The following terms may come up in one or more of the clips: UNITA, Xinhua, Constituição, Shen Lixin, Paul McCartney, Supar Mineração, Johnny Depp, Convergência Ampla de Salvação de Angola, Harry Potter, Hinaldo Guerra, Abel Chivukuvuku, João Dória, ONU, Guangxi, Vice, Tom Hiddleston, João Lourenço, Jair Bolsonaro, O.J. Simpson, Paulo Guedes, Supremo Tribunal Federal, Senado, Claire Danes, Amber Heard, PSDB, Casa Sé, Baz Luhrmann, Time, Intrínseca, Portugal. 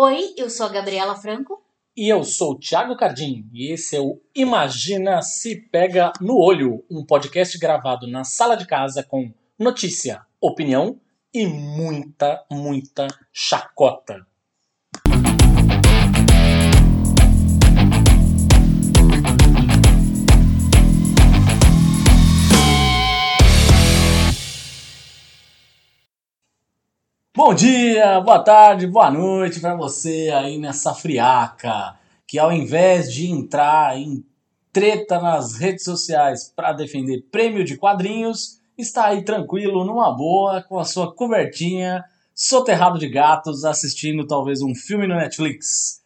Oi, eu sou a Gabriela Franco. E eu sou o Thiago Cardim. E esse é o Imagina se pega no olho, um podcast gravado na sala de casa com notícia, opinião e muita chacota. Bom dia, boa tarde, boa noite para você aí nessa friaca, que ao invés de entrar em treta nas redes sociais para defender prêmio de quadrinhos, está aí tranquilo, numa boa, com a sua cobertinha, soterrado de gatos, assistindo talvez um filme no Netflix.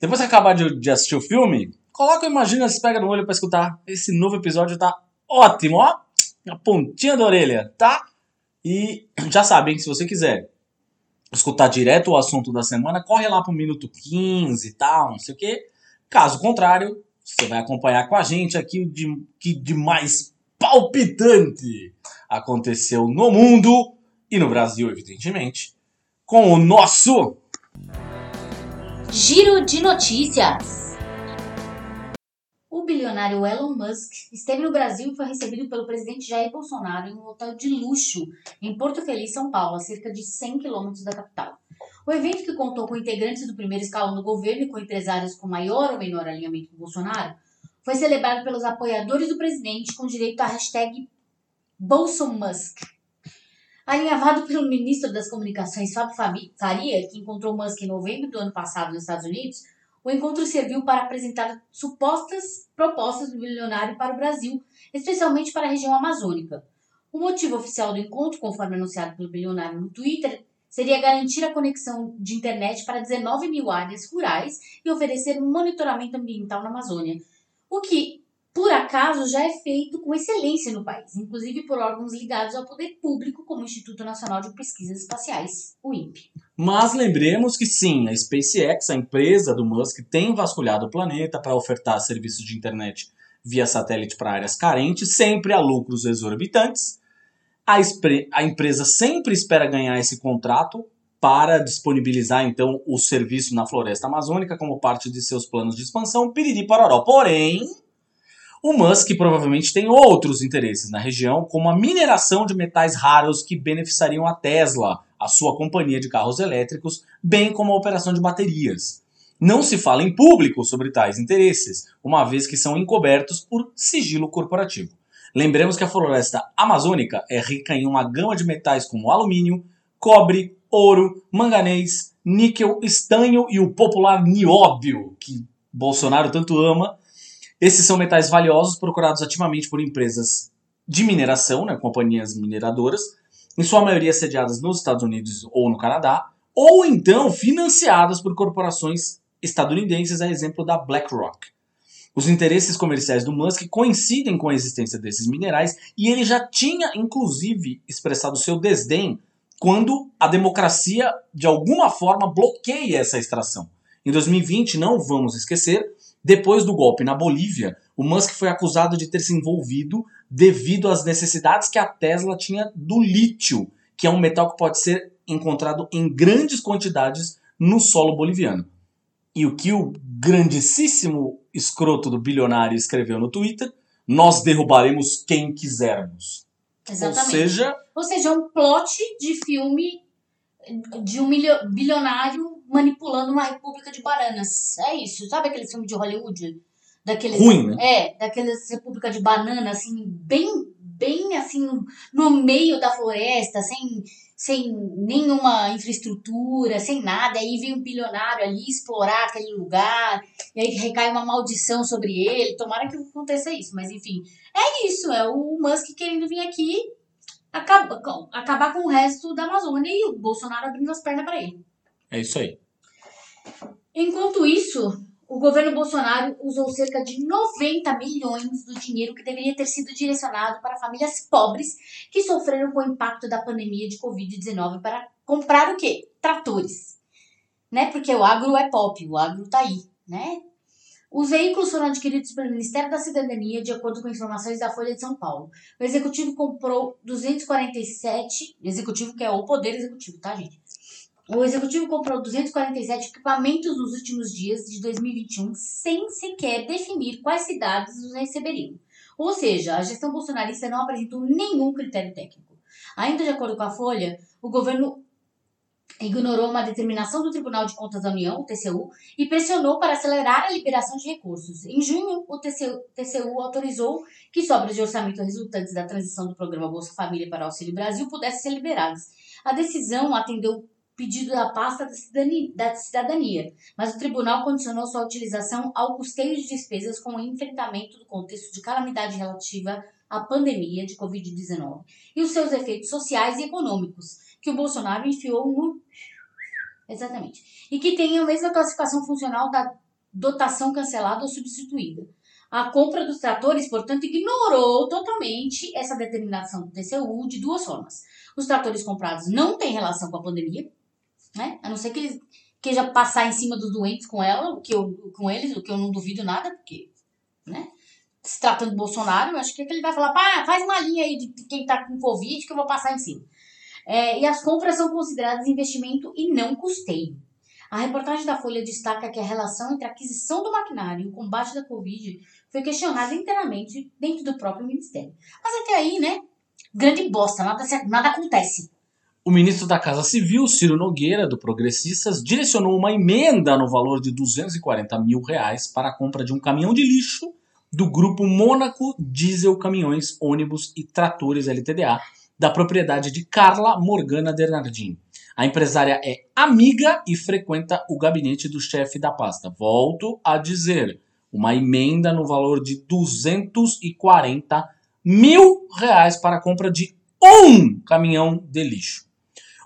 Depois que acabar de assistir o filme, coloca o Imagina se pega no olho para escutar. Esse novo episódio tá ótimo, ó, na pontinha da orelha, tá? E já sabem, se você quiser escutar direto o assunto da semana, corre lá pro minuto 15 e tal, não sei o quê. Caso contrário, você vai acompanhar com a gente aqui o que de mais palpitante aconteceu no mundo e no Brasil, evidentemente, com o nosso Giro de Notícias. O bilionário Elon Musk esteve no Brasil e foi recebido pelo presidente Jair Bolsonaro em um hotel de luxo em Porto Feliz, São Paulo, a cerca de 100 quilômetros da capital. O evento, que contou com integrantes do primeiro escalão do governo e com empresários com maior ou menor alinhamento com Bolsonaro, foi celebrado pelos apoiadores do presidente com direito à hashtag #BolsonMusk. Alinhavado pelo ministro das Comunicações, Fabio Faria, que encontrou Musk em novembro do ano passado nos Estados Unidos, o encontro serviu para apresentar supostas propostas do bilionário para o Brasil, especialmente para a região amazônica. O motivo oficial do encontro, conforme anunciado pelo bilionário no Twitter, seria garantir a conexão de internet para 19 mil áreas rurais e oferecer monitoramento ambiental na Amazônia, o que, por acaso, já é feito com excelência no país, inclusive por órgãos ligados ao poder público, como o Instituto Nacional de Pesquisas Espaciais, o INPE. Mas lembremos que sim, a SpaceX, a empresa do Musk, tem vasculhado o planeta para ofertar serviços de internet via satélite para áreas carentes, sempre a lucros exorbitantes. A empresa sempre espera ganhar esse contrato para disponibilizar, então, o serviço na floresta amazônica como parte de seus planos de expansão, piriri pororó. Porém, o Musk provavelmente tem outros interesses na região, como a mineração de metais raros que beneficiariam a Tesla, a sua companhia de carros elétricos, bem como a operação de baterias. Não se fala em público sobre tais interesses, uma vez que são encobertos por sigilo corporativo. Lembremos que a floresta amazônica é rica em uma gama de metais como alumínio, cobre, ouro, manganês, níquel, estanho e o popular nióbio, que Bolsonaro tanto ama. Esses são metais valiosos procurados ativamente por empresas de mineração, né, companhias mineradoras, em sua maioria sediadas nos Estados Unidos ou no Canadá, ou então financiadas por corporações estadunidenses, a exemplo da BlackRock. Os interesses comerciais do Musk coincidem com a existência desses minerais e ele já tinha, inclusive, expressado seu desdém quando a democracia, de alguma forma, bloqueia essa extração. Em 2020, não vamos esquecer, depois do golpe na Bolívia, o Musk foi acusado de ter se envolvido devido às necessidades que a Tesla tinha do lítio, que é um metal que pode ser encontrado em grandes quantidades no solo boliviano. E o que o grandíssimo escroto do bilionário escreveu no Twitter: nós derrubaremos quem quisermos. Exatamente. Ou seja, um plot de filme de um bilionário manipulando uma república de bananas. É isso. Sabe aquele filme de Hollywood? Daqueles, ruim, né? É, daqueles república de banana, assim, bem assim, no meio da floresta, sem nenhuma infraestrutura, sem nada. Aí vem um bilionário ali explorar aquele lugar, e aí recai uma maldição sobre ele. Tomara que aconteça isso, mas enfim. É isso, é o Musk querendo vir aqui acabar com o resto da Amazônia e o Bolsonaro abrindo as pernas para ele. É isso aí. Enquanto isso, o governo Bolsonaro usou cerca de 90 milhões do dinheiro que deveria ter sido direcionado para famílias pobres que sofreram com o impacto da pandemia de Covid-19 para comprar o quê? Tratores. Né? Porque o agro é pop, o agro tá aí, né? Os veículos foram adquiridos pelo Ministério da Cidadania, de acordo com informações da Folha de São Paulo. O executivo comprou 247... Executivo que é o poder executivo, tá, gente? O Executivo comprou 247 equipamentos nos últimos dias de 2021, sem sequer definir quais cidades os receberiam. Ou seja, a gestão bolsonarista não apresentou nenhum critério técnico. Ainda de acordo com a Folha, o governo ignorou uma determinação do Tribunal de Contas da União, o TCU, e pressionou para acelerar a liberação de recursos. Em junho, o TCU autorizou que sobras de orçamento resultantes da transição do programa Bolsa Família para o Auxílio Brasil pudessem ser liberadas. A decisão atendeu pedido da pasta da cidadania, mas o tribunal condicionou sua utilização ao custeio de despesas com o enfrentamento do contexto de calamidade relativa à pandemia de Covid-19 e os seus efeitos sociais e econômicos, que o Bolsonaro enfiou no... Exatamente. E que tem a mesma classificação funcional da dotação cancelada ou substituída. A compra dos tratores, portanto, ignorou totalmente essa determinação do TCU de duas formas. Os tratores comprados não têm relação com a pandemia, né? A não ser que eles queiram passar em cima dos doentes com ela, o que eu não duvido nada, porque, né? Se tratando do Bolsonaro, eu acho que ele vai falar, pá, faz uma linha aí de quem tá com Covid que eu vou passar em cima. E as compras são consideradas investimento e não custeio. A reportagem da Folha destaca que a relação entre a aquisição do maquinário e o combate da Covid foi questionada internamente dentro do próprio Ministério. Mas até aí, né? Grande bosta, nada acontece. O ministro da Casa Civil, Ciro Nogueira, do Progressistas, direcionou uma emenda no valor de R$240 mil para a compra de um caminhão de lixo do Grupo Mônaco Diesel Caminhões, Ônibus e Tratores LTDA, da propriedade de Carla Morgana Bernardini. A empresária é amiga e frequenta o gabinete do chefe da pasta. Volto a dizer, uma emenda no valor de R$240 mil para a compra de um caminhão de lixo.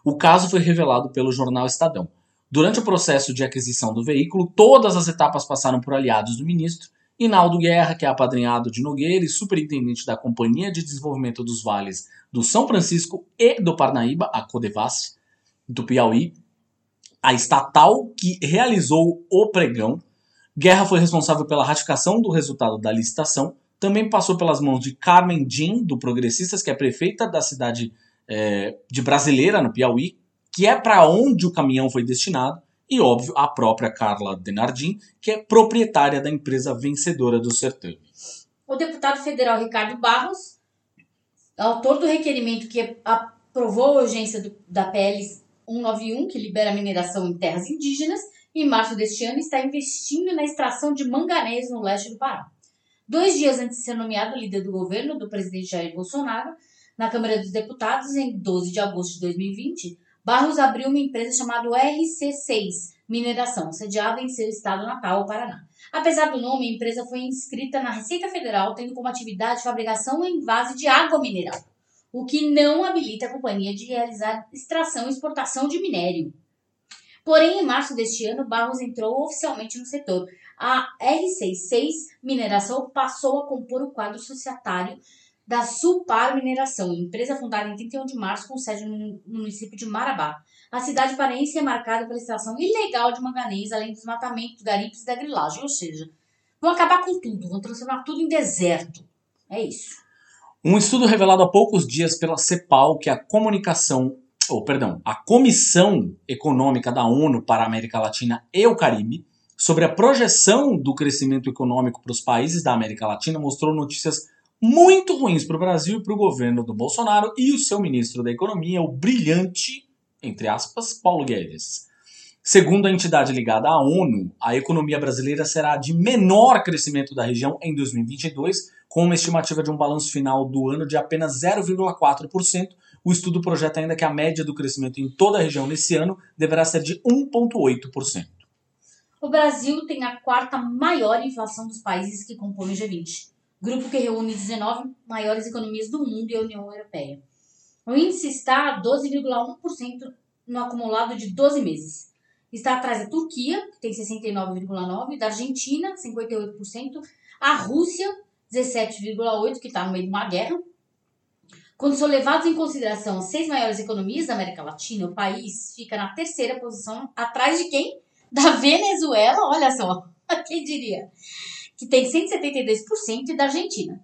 O caso foi revelado pelo jornal Estadão. Durante o processo de aquisição do veículo, todas as etapas passaram por aliados do ministro. Hinaldo Guerra, que é apadrinhado de Nogueira e superintendente da Companhia de Desenvolvimento dos Vales do São Francisco e do Parnaíba, a Codevasf, do Piauí, a estatal que realizou o pregão. Guerra foi responsável pela ratificação do resultado da licitação. Também passou pelas mãos de Carmen Jean, do Progressistas, que é prefeita da cidade de Brasileira, no Piauí, que é para onde o caminhão foi destinado, e, óbvio, a própria Carla Denardim, que é proprietária da empresa vencedora do certame. O deputado federal Ricardo Barros, autor do requerimento que aprovou a urgência da PL 191, que libera a mineração em terras indígenas, em março deste ano está investindo na extração de manganês no leste do Pará. 2 dias antes de ser nomeado líder do governo do presidente Jair Bolsonaro, na Câmara dos Deputados, em 12 de agosto de 2020, Barros abriu uma empresa chamada RC6 Mineração, sediada em seu estado natal, Paraná. Apesar do nome, a empresa foi inscrita na Receita Federal, tendo como atividade fabricação em envase de água mineral, o que não habilita a companhia de realizar extração e exportação de minério. Porém, em março deste ano, Barros entrou oficialmente no setor. A RC6 Mineração passou a compor o quadro societário da Supar Mineração, empresa fundada em 31 de março com sede no município de Marabá. A cidade paraense é marcada pela extração ilegal de manganês, além do desmatamento, garimpos e da grilagem. Ou seja, vão acabar com tudo, vão transformar tudo em deserto. É isso. Um estudo revelado há poucos dias pela CEPAL que a Comissão Econômica da ONU para a América Latina e o Caribe sobre a projeção do crescimento econômico para os países da América Latina mostrou notícias muito ruins para o Brasil e para o governo do Bolsonaro e o seu ministro da Economia, o brilhante, entre aspas, Paulo Guedes. Segundo a entidade ligada à ONU, a economia brasileira será de menor crescimento da região em 2022, com uma estimativa de um balanço final do ano de apenas 0,4%. O estudo projeta ainda que a média do crescimento em toda a região nesse ano deverá ser de 1,8%. O Brasil tem a quarta maior inflação dos países que compõem o G20, grupo que reúne 19 maiores economias do mundo e a União Europeia. O índice está a 12,1% no acumulado de 12 meses. Está atrás da Turquia, que tem 69,9%, da Argentina, 58%, a Rússia, 17,8%, que está no meio de uma guerra. Quando são levados em consideração as 6 maiores economias da América Latina, o país fica na terceira posição, atrás de quem? Da Venezuela, olha só, quem diria? Que tem 172% e da Argentina.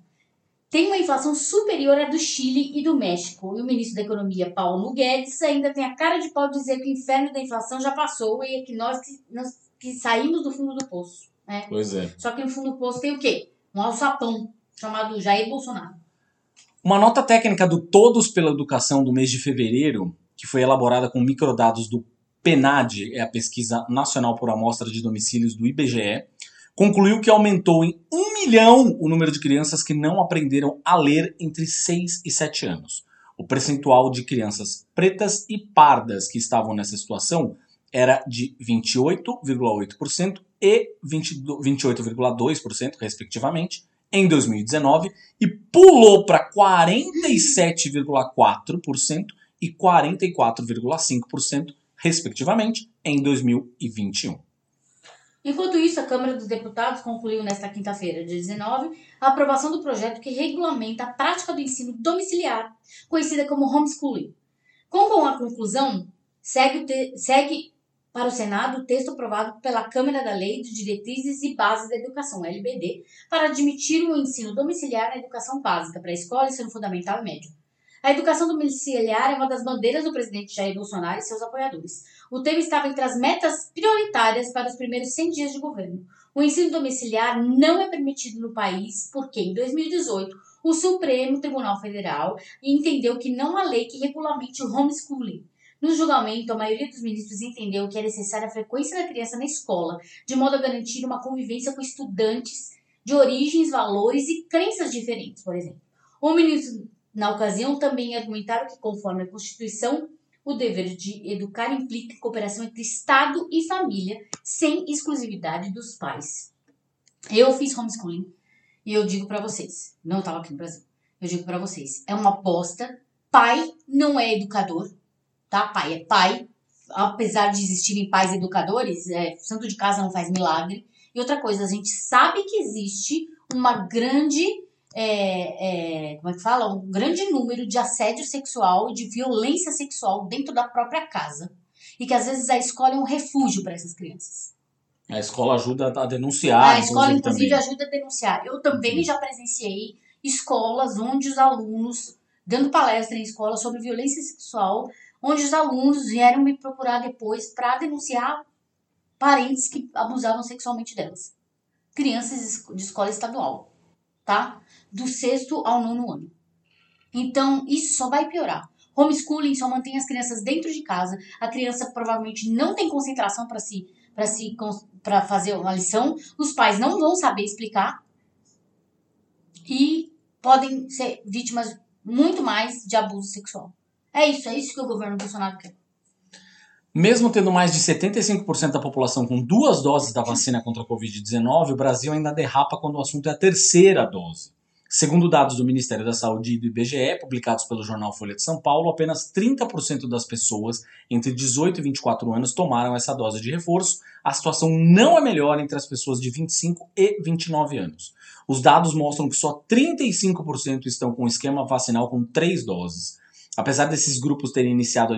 tem uma inflação superior à do Chile e do México. E o ministro da Economia, Paulo Guedes, ainda tem a cara de pau de dizer que o inferno da inflação já passou e é que nós que saímos do fundo do poço. Né? Pois é. Só que no fundo do poço tem o quê? Um alçapão chamado Jair Bolsonaro. Uma nota técnica do Todos pela Educação do mês de fevereiro, que foi elaborada com microdados do PNAD, é a Pesquisa Nacional por Amostra de Domicílios do IBGE, concluiu que aumentou em 1 milhão o número de crianças que não aprenderam a ler entre 6 e 7 anos. O percentual de crianças pretas e pardas que estavam nessa situação era de 28,8% e 28,2%, respectivamente, em 2019, e pulou para 47,4% e 44,5%, respectivamente, em 2021. Enquanto isso, a Câmara dos Deputados concluiu nesta quinta-feira, dia 19, a aprovação do projeto que regulamenta a prática do ensino domiciliar, conhecida como homeschooling. Com a conclusão, segue para o Senado o texto aprovado pela Câmara da Lei de Diretrizes e Bases da Educação, LDB, para admitir o ensino domiciliar na educação básica, pré-escola, ensino fundamental e médio. A educação domiciliar é uma das bandeiras do presidente Jair Bolsonaro e seus apoiadores. O tema estava entre as metas prioritárias para os primeiros 100 dias de governo. O ensino domiciliar não é permitido no país porque, em 2018, o Supremo Tribunal Federal entendeu que não há lei que regulamente o homeschooling. No julgamento, a maioria dos ministros entendeu que é necessária a frequência da criança na escola, de modo a garantir uma convivência com estudantes de origens, valores e crenças diferentes, por exemplo. O ministro, na ocasião, também argumentaram que, conforme a Constituição, o dever de educar implica cooperação entre Estado e família, sem exclusividade dos pais. Eu fiz homeschooling e eu digo para vocês, não estava aqui no Brasil, eu digo para vocês, é uma aposta, pai não é educador, tá? Pai é pai, apesar de existirem pais educadores, santo de casa não faz milagre. E outra coisa, a gente sabe que existe uma grande... um grande número de assédio sexual e de violência sexual dentro da própria casa. E que às vezes a escola é um refúgio para essas crias. A escola ajuda a denunciar. A escola, inclusive, ajuda a denunciar. Eu também já presenciei escolas onde os alunos, dando palestra em escola sobre violência sexual, onde os alunos vieram me procurar depois para denunciar parentes que abusavam sexualmente delas. Crianças de escola estadual. Tá? Do 6º ao 9º ano. Então, isso só vai piorar. Homeschooling só mantém as crianças dentro de casa. A criança provavelmente não tem concentração para fazer uma lição. Os pais não vão saber explicar. E podem ser vítimas muito mais de abuso sexual. É isso que o governo Bolsonaro quer. Mesmo tendo mais de 75% da população com 2 doses da vacina contra a Covid-19, o Brasil ainda derrapa quando o assunto é a 3ª dose. Segundo dados do Ministério da Saúde e do IBGE, publicados pelo jornal Folha de São Paulo, apenas 30% das pessoas entre 18 e 24 anos tomaram essa dose de reforço. A situação não é melhor entre as pessoas de 25 e 29 anos. Os dados mostram que só 35% estão com esquema vacinal com 3 doses. Apesar desses grupos terem iniciado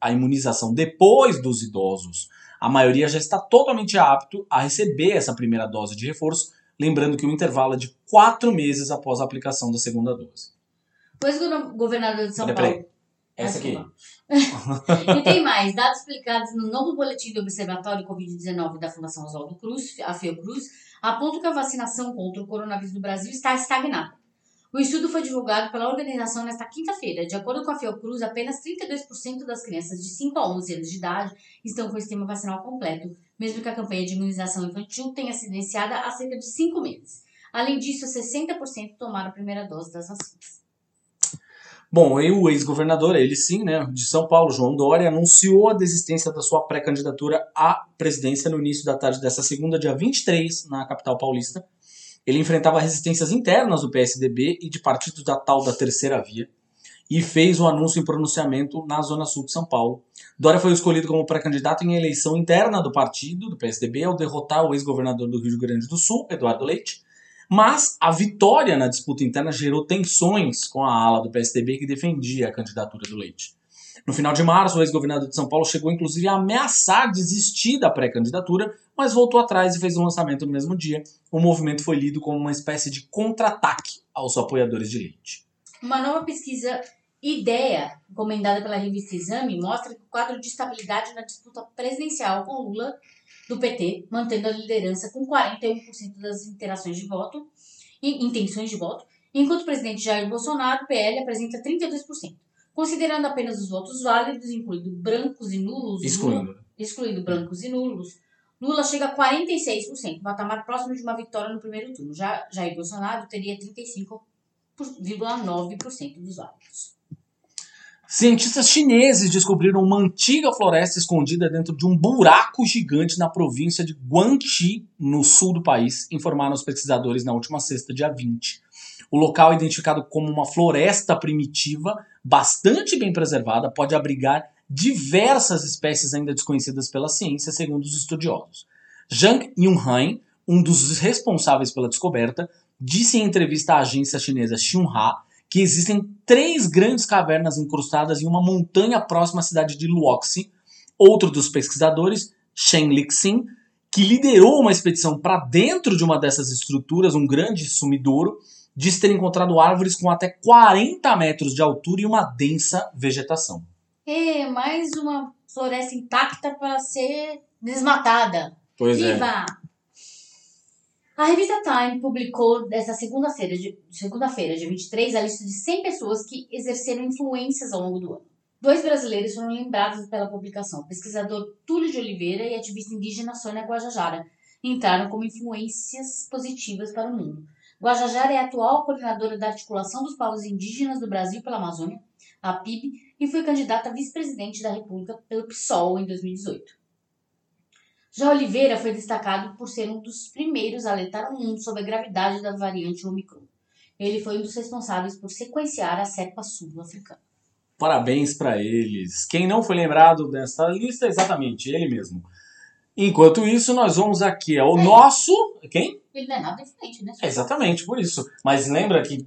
a imunização depois dos idosos, a maioria já está totalmente apto a receber essa 1ª dose de reforço, lembrando que o intervalo é de 4 meses após a aplicação da 2ª dose. Pois o governador de São Paulo... Essa aqui. E tem mais. Dados publicados no novo boletim do Observatório Covid-19 da Fundação Oswaldo Cruz, a Fiocruz, apontam que a vacinação contra o coronavírus no Brasil está estagnada. O estudo foi divulgado pela organização nesta quinta-feira. De acordo com a Fiocruz, apenas 32% das crianças de 5 a 11 anos de idade estão com o esquema vacinal completo, mesmo que a campanha de imunização infantil tenha sido iniciada há cerca de 5 meses. Além disso, 60% tomaram a 1ª dose das vacinas. Bom, e o ex-governador, ele sim, né, de São Paulo, João Dória, anunciou a desistência da sua pré-candidatura à presidência no início da tarde desta segunda, dia 23, na capital paulista. Ele enfrentava resistências internas do PSDB e de partidos da tal da terceira via e fez o anúncio em pronunciamento na Zona Sul de São Paulo. Dória foi escolhido como pré-candidato em eleição interna do partido, do PSDB, ao derrotar o ex-governador do Rio Grande do Sul, Eduardo Leite, mas a vitória na disputa interna gerou tensões com a ala do PSDB que defendia a candidatura do Leite. No final de março, o ex-governador de São Paulo chegou inclusive a ameaçar desistir da pré-candidatura, mas voltou atrás e fez um lançamento no mesmo dia. O movimento foi lido como uma espécie de contra-ataque aos apoiadores de elite. Uma nova pesquisa IDEA, encomendada pela revista Exame, mostra que o quadro de estabilidade na disputa presidencial com Lula, do PT, mantendo a liderança com 41% das intenções de voto, enquanto o presidente Jair Bolsonaro, PL, apresenta 32%. Considerando apenas os votos válidos, excluindo brancos e nulos, Lula chega a 46%, um patamar próximo de uma vitória no primeiro turno. Já Jair Bolsonaro teria 35,9% dos votos. Cientistas chineses descobriram uma antiga floresta escondida dentro de um buraco gigante na província de Guangxi, no sul do país, informaram os pesquisadores na última sexta, dia 20. O local, identificado como uma floresta primitiva, bastante bem preservada, pode abrigar diversas espécies ainda desconhecidas pela ciência, segundo os estudiosos. Zhang Yunhan, um dos responsáveis pela descoberta, disse em entrevista à agência chinesa Xinhua que existem 3 grandes cavernas incrustadas em uma montanha próxima à cidade de Luoxi. Outro dos pesquisadores, Shen Lixin, que liderou uma expedição para dentro de uma dessas estruturas, um grande sumidouro, diz ter encontrado árvores com até 40 metros de altura e uma densa vegetação. É, mais uma floresta intacta para ser desmatada. Pois é. Viva! A revista Time publicou, nesta segunda-feira, dia 23, a lista de 100 pessoas que exerceram influências ao longo do ano. 2 brasileiros foram lembrados pela publicação. O pesquisador Túlio de Oliveira e a ativista indígena Sônia Guajajara entraram como influências positivas para o mundo. Guajajara é a atual coordenadora da Articulação dos Povos Indígenas do Brasil pela Amazônia, a PIB, e foi candidata a vice-presidente da República pelo PSOL em 2018. Já Oliveira foi destacado por ser um dos primeiros a alertar o mundo sobre a gravidade da variante Omicron. Ele foi um dos responsáveis por sequenciar a cepa sul-africana. Parabéns para eles. Quem não foi lembrado dessa lista é exatamente ele mesmo. Enquanto isso, nós vamos aqui ao nosso... Quem? Ele não é nada diferente, né? Exatamente, por isso. Mas lembra que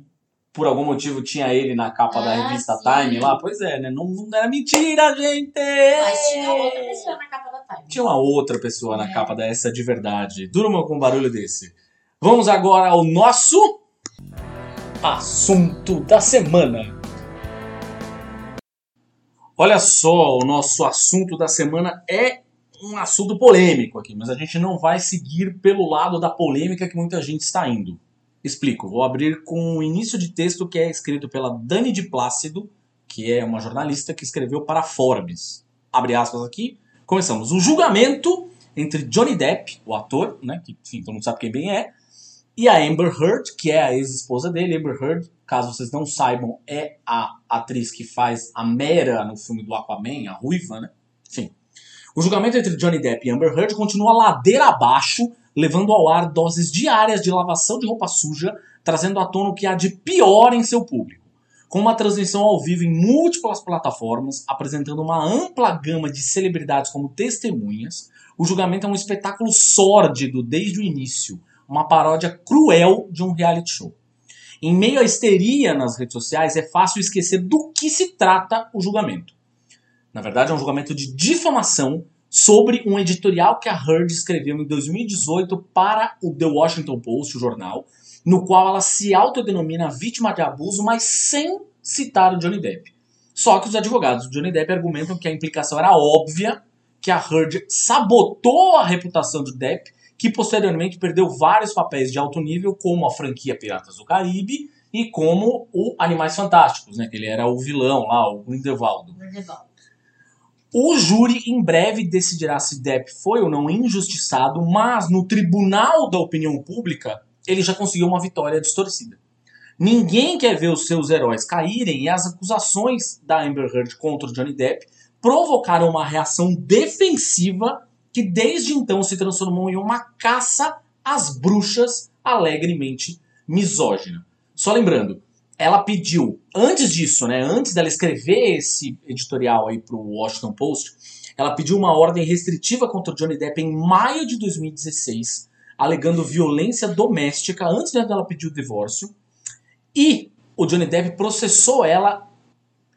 por algum motivo tinha ele na capa da revista Time lá? Pois é, né? Não era mentira, gente! Mas tinha outra pessoa na capa da Time. Tinha uma outra pessoa na capa dessa de verdade. Durma com um barulho desse. Vamos agora ao nosso assunto da semana. Olha só, o nosso assunto da semana é um assunto polêmico aqui, mas a gente não vai seguir pelo lado da polêmica que muita gente está indo. Explico, vou abrir com o início de texto que é escrito pela Dani de Plácido, que é uma jornalista que escreveu para a Forbes. Abre aspas aqui, começamos. O julgamento entre Johnny Depp, o ator, né, que enfim, todo mundo sabe quem bem é, e a Amber Heard, que é a ex-esposa dele. Amber Heard, caso vocês não saibam, é a atriz que faz a Mera no filme do Aquaman, a ruiva, né? Enfim. O julgamento entre Johnny Depp e Amber Heard continua ladeira abaixo, levando ao ar doses diárias de lavação de roupa suja, trazendo à tona o que há de pior em seu público. Com uma transmissão ao vivo em múltiplas plataformas, apresentando uma ampla gama de celebridades como testemunhas, o julgamento é um espetáculo sórdido desde o início, uma paródia cruel de um reality show. Em meio à histeria nas redes sociais, é fácil esquecer do que se trata o julgamento. Na verdade, é um julgamento de difamação sobre um editorial que a Heard escreveu em 2018 para o The Washington Post, o jornal, no qual ela se autodenomina vítima de abuso, mas sem citar o Johnny Depp. Só que os advogados do Johnny Depp argumentam que a implicação era óbvia, que a Heard sabotou a reputação de Depp, que posteriormente perdeu vários papéis de alto nível, como a franquia Piratas do Caribe e como o Animais Fantásticos, né? Que ele era o vilão lá, o Grindelwald. O júri em breve decidirá se Depp foi ou não injustiçado, mas no tribunal da opinião pública ele já conseguiu uma vitória distorcida. Ninguém quer ver os seus heróis caírem e as acusações da Amber Heard contra o Johnny Depp provocaram uma reação defensiva que desde então se transformou em uma caça às bruxas alegremente misógina. Só lembrando, ela pediu, antes disso, né, antes dela escrever esse editorial aí pro Washington Post, ela pediu uma ordem restritiva contra o Johnny Depp em maio de 2016, alegando violência doméstica, antes dela pedir o divórcio, e o Johnny Depp processou ela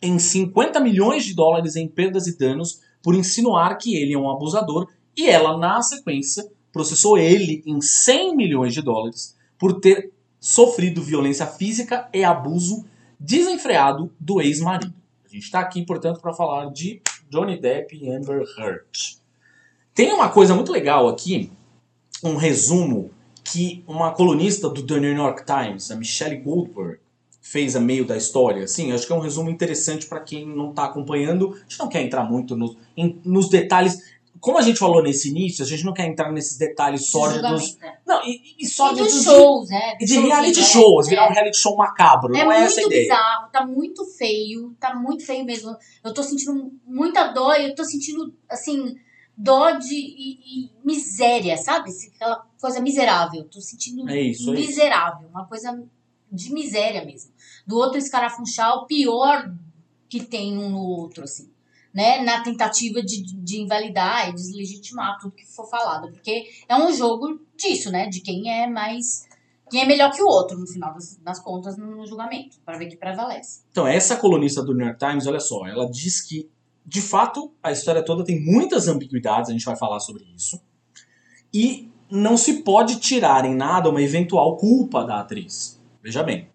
em 50 milhões de dólares em perdas e danos por insinuar que ele é um abusador, e ela, na sequência, processou ele em 100 milhões de dólares por ter sofrido violência física e abuso desenfreado do ex-marido. A gente está aqui, portanto, para falar de Johnny Depp e Amber Heard. Tem uma coisa muito legal aqui, um resumo que uma colunista do The New York Times, a Michelle Goldberg, fez a meio da história. Assim, acho que é um resumo interessante para quem não está acompanhando. A gente não quer entrar muito nos detalhes. Como a gente falou nesse início, a gente não quer entrar nesses detalhes sórdidos. Não, e sórdidos de shows, né? E de reality shows, virar um reality show macabro. Não é essa a ideia. É muito bizarro, tá muito feio mesmo. Eu tô sentindo muita dó, eu tô sentindo, assim, dó e miséria, sabe? Aquela coisa miserável. Tô sentindo miserável, uma coisa de miséria mesmo. Do outro escarafunchar o pior que tem um no outro, assim. Né, na tentativa de invalidar e deslegitimar tudo que for falado. Porque é um jogo disso, né? De quem é mais. Quem é melhor que o outro, no final das contas, no julgamento, para ver que prevalece. Então, essa colunista do New York Times, olha só, ela diz que, de fato, a história toda tem muitas ambiguidades, a gente vai falar sobre isso. E não se pode tirar em nada uma eventual culpa da atriz. Veja bem.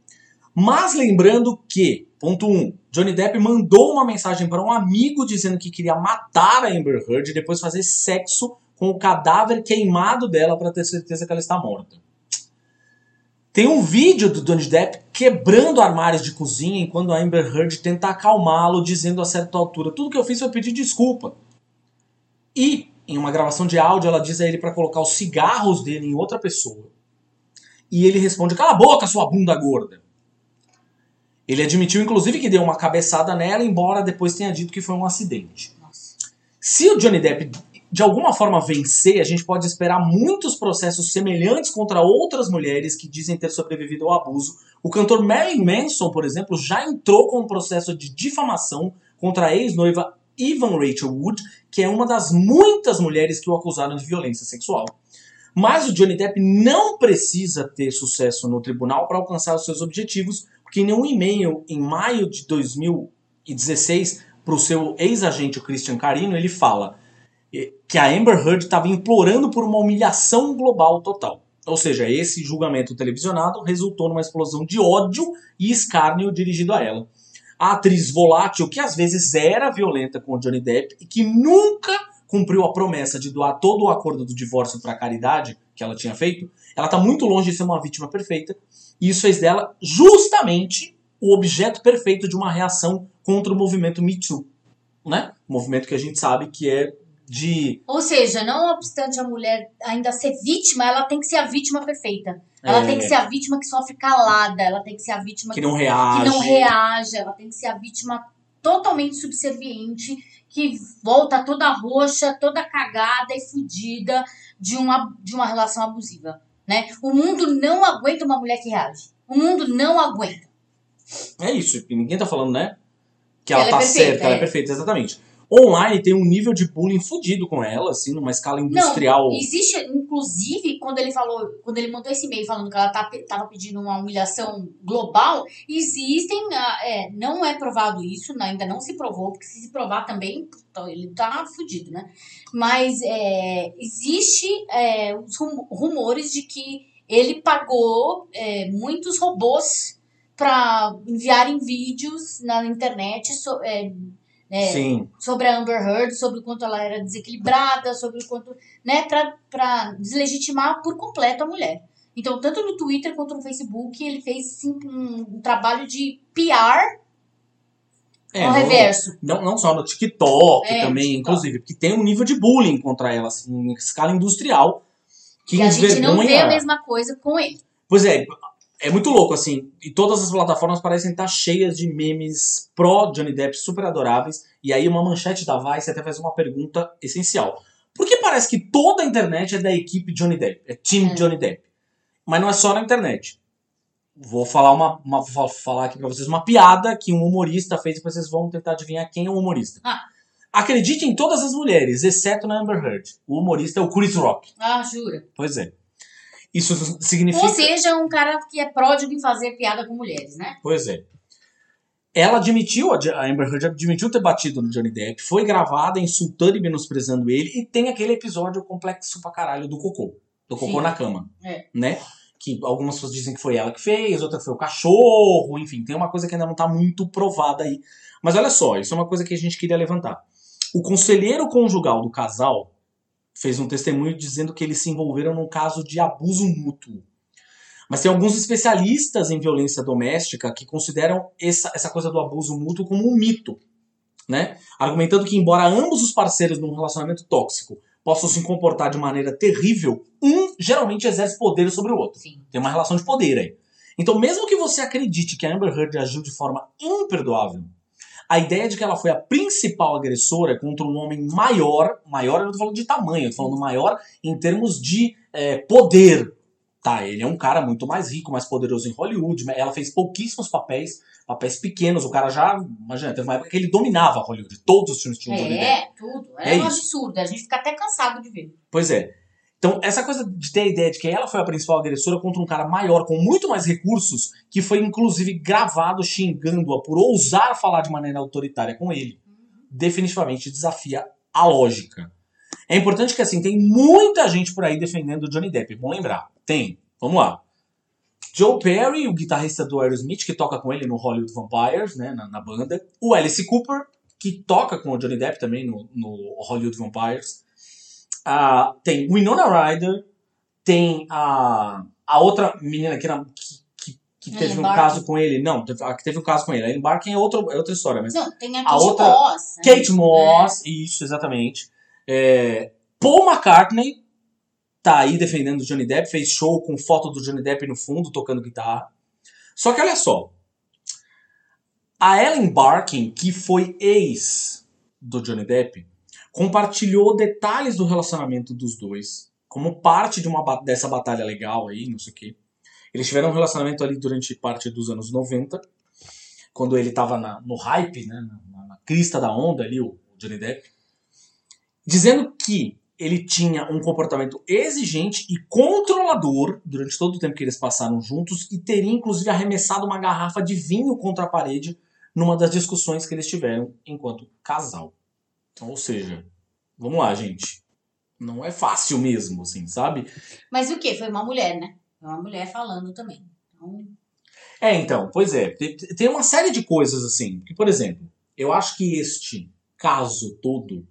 Mas lembrando que, ponto 1, Johnny Depp mandou uma mensagem para um amigo dizendo que queria matar a Amber Heard e depois fazer sexo com o cadáver queimado dela para ter certeza que ela está morta. Tem um vídeo do Johnny Depp quebrando armários de cozinha enquanto a Amber Heard tenta acalmá-lo, dizendo a certa altura: tudo que eu fiz foi pedir desculpa. E, em uma gravação de áudio, ela diz a ele para colocar os cigarros dele em outra pessoa. E ele responde: cala a boca, sua bunda gorda. Ele admitiu, inclusive, que deu uma cabeçada nela, embora depois tenha dito que foi um acidente. Nossa. Se o Johnny Depp, de alguma forma, vencer, a gente pode esperar muitos processos semelhantes contra outras mulheres que dizem ter sobrevivido ao abuso. O cantor Marilyn Manson, por exemplo, já entrou com um processo de difamação contra a ex-noiva Evan Rachel Wood, que é uma das muitas mulheres que o acusaram de violência sexual. Mas o Johnny Depp não precisa ter sucesso no tribunal para alcançar os seus objetivos, porque em um e-mail em maio de 2016 para o seu ex-agente, o Chris Cardim, ele fala que a Amber Heard estava implorando por uma humilhação global total. Ou seja, esse julgamento televisionado resultou numa explosão de ódio e escárnio dirigido a ela. A atriz volátil, que às vezes era violenta com o Johnny Depp e que nunca cumpriu a promessa de doar todo o acordo do divórcio para a caridade que ela tinha feito, ela está muito longe de ser uma vítima perfeita. E isso fez dela justamente o objeto perfeito de uma reação contra o movimento Me Too, né? Um movimento que a gente sabe que é de... Ou seja, não obstante a mulher ainda ser vítima, ela tem que ser a vítima perfeita. Ela tem que ser a vítima que sofre calada, ela tem que ser a vítima que não reage, ela tem que ser a vítima totalmente subserviente, que volta toda roxa, toda cagada e fudida de uma relação abusiva. Né? O mundo não aguenta uma mulher que reage. O mundo não aguenta. É isso. Ninguém tá falando, né? Que ela tá certa, ela é perfeita, exatamente. Online tem um nível de bullying fudido com ela, assim, numa escala industrial. Não, existe, inclusive, quando ele mandou esse e-mail falando que ela tava pedindo uma humilhação global, existem, não é provado isso, ainda não se provou, porque se provar também, ele tá fudido, né? Mas existe os rumores de que ele pagou muitos robôs para enviarem vídeos na internet sobre a Amber Heard, sobre o quanto ela era desequilibrada, sobre o quanto, né, pra deslegitimar por completo a mulher. Então, tanto no Twitter quanto no Facebook, ele fez sim, um trabalho de PR ao reverso. Não só no TikTok também, TikTok. Inclusive, porque tem um nível de bullying contra ela, assim, em escala industrial. Que e a gente não vê a mesma coisa com ele. Pois é. É muito louco, assim, e todas as plataformas parecem estar cheias de memes pró-Johnny Depp super adoráveis, e aí uma manchete da Vice até faz uma pergunta essencial. Por que parece que toda a internet é da equipe Johnny Depp, é Team Johnny Depp? Mas não é só na internet. Vou falar, vou falar aqui pra vocês uma piada que um humorista fez, e vocês vão tentar adivinhar quem é o humorista. Acredite em todas as mulheres, exceto na Amber Heard. O humorista é o Chris Rock. Ah, jura? Pois é. Isso significa... Ou seja, um cara que é pródigo em fazer piada com mulheres, né? Pois é. Ela admitiu, a Amber Heard admitiu ter batido no Johnny Depp, foi gravada insultando e menosprezando ele, e tem aquele episódio complexo pra caralho do cocô na cama, né? Que algumas pessoas dizem que foi ela que fez, outra que foi o cachorro, enfim, tem uma coisa que ainda não tá muito provada aí. Mas olha só, isso é uma coisa que a gente queria levantar. O conselheiro conjugal do casal fez um testemunho dizendo que eles se envolveram num caso de abuso mútuo. Mas tem alguns especialistas em violência doméstica que consideram essa coisa do abuso mútuo como um mito, né? Argumentando que, embora ambos os parceiros num relacionamento tóxico possam se comportar de maneira terrível, um geralmente exerce poder sobre o outro. Sim. Tem uma relação de poder aí. Então, mesmo que você acredite que a Amber Heard agiu de forma imperdoável, a ideia de que ela foi a principal agressora contra um homem maior, eu não tô falando de tamanho, eu tô falando maior em termos de poder. Tá, ele é um cara muito mais rico, mais poderoso em Hollywood. Ela fez pouquíssimos papéis pequenos. O cara já, imagina, teve uma época que ele dominava Hollywood. Todos os filmes tinham Johnny Depp. Tudo. É um absurdo. A gente fica até cansado de ver. Pois é. Então, essa coisa de ter a ideia de que ela foi a principal agressora contra um cara maior, com muito mais recursos, que foi, inclusive, gravado xingando-a por ousar falar de maneira autoritária com ele, definitivamente desafia a lógica. É importante que, assim, tem muita gente por aí defendendo o Johnny Depp. É bom lembrar. Tem. Vamos lá. Joe Perry, o guitarrista do Aerosmith, que toca com ele no Hollywood Vampires, né, na banda. O Alice Cooper, que toca com o Johnny Depp também no Hollywood Vampires. Tem Winona Ryder. Tem a outra menina que teve um caso com ele. Não, que teve um caso com ele. A Ellen Barkin é outra história. Mas não, tem a Kate Moss. Né? Kate Moss. Isso, exatamente. Paul McCartney tá aí defendendo o Johnny Depp, fez show com foto do Johnny Depp no fundo, tocando guitarra. Só que olha só, a Ellen Barkin, que foi ex do Johnny Depp, compartilhou detalhes do relacionamento dos dois, como parte de dessa batalha legal aí, não sei o quê. Eles tiveram um relacionamento ali durante parte dos anos 90, quando ele tava no hype, né, na crista da onda ali, o Johnny Depp, dizendo que ele tinha um comportamento exigente e controlador durante todo o tempo que eles passaram juntos e teria, inclusive, arremessado uma garrafa de vinho contra a parede numa das discussões que eles tiveram enquanto casal. Então, ou seja, vamos lá, gente. Não é fácil mesmo, assim, sabe? Mas o quê? Foi uma mulher, né? Foi uma mulher falando também. Então... pois é. Tem uma série de coisas, assim. Que, por exemplo, eu acho que este caso todo...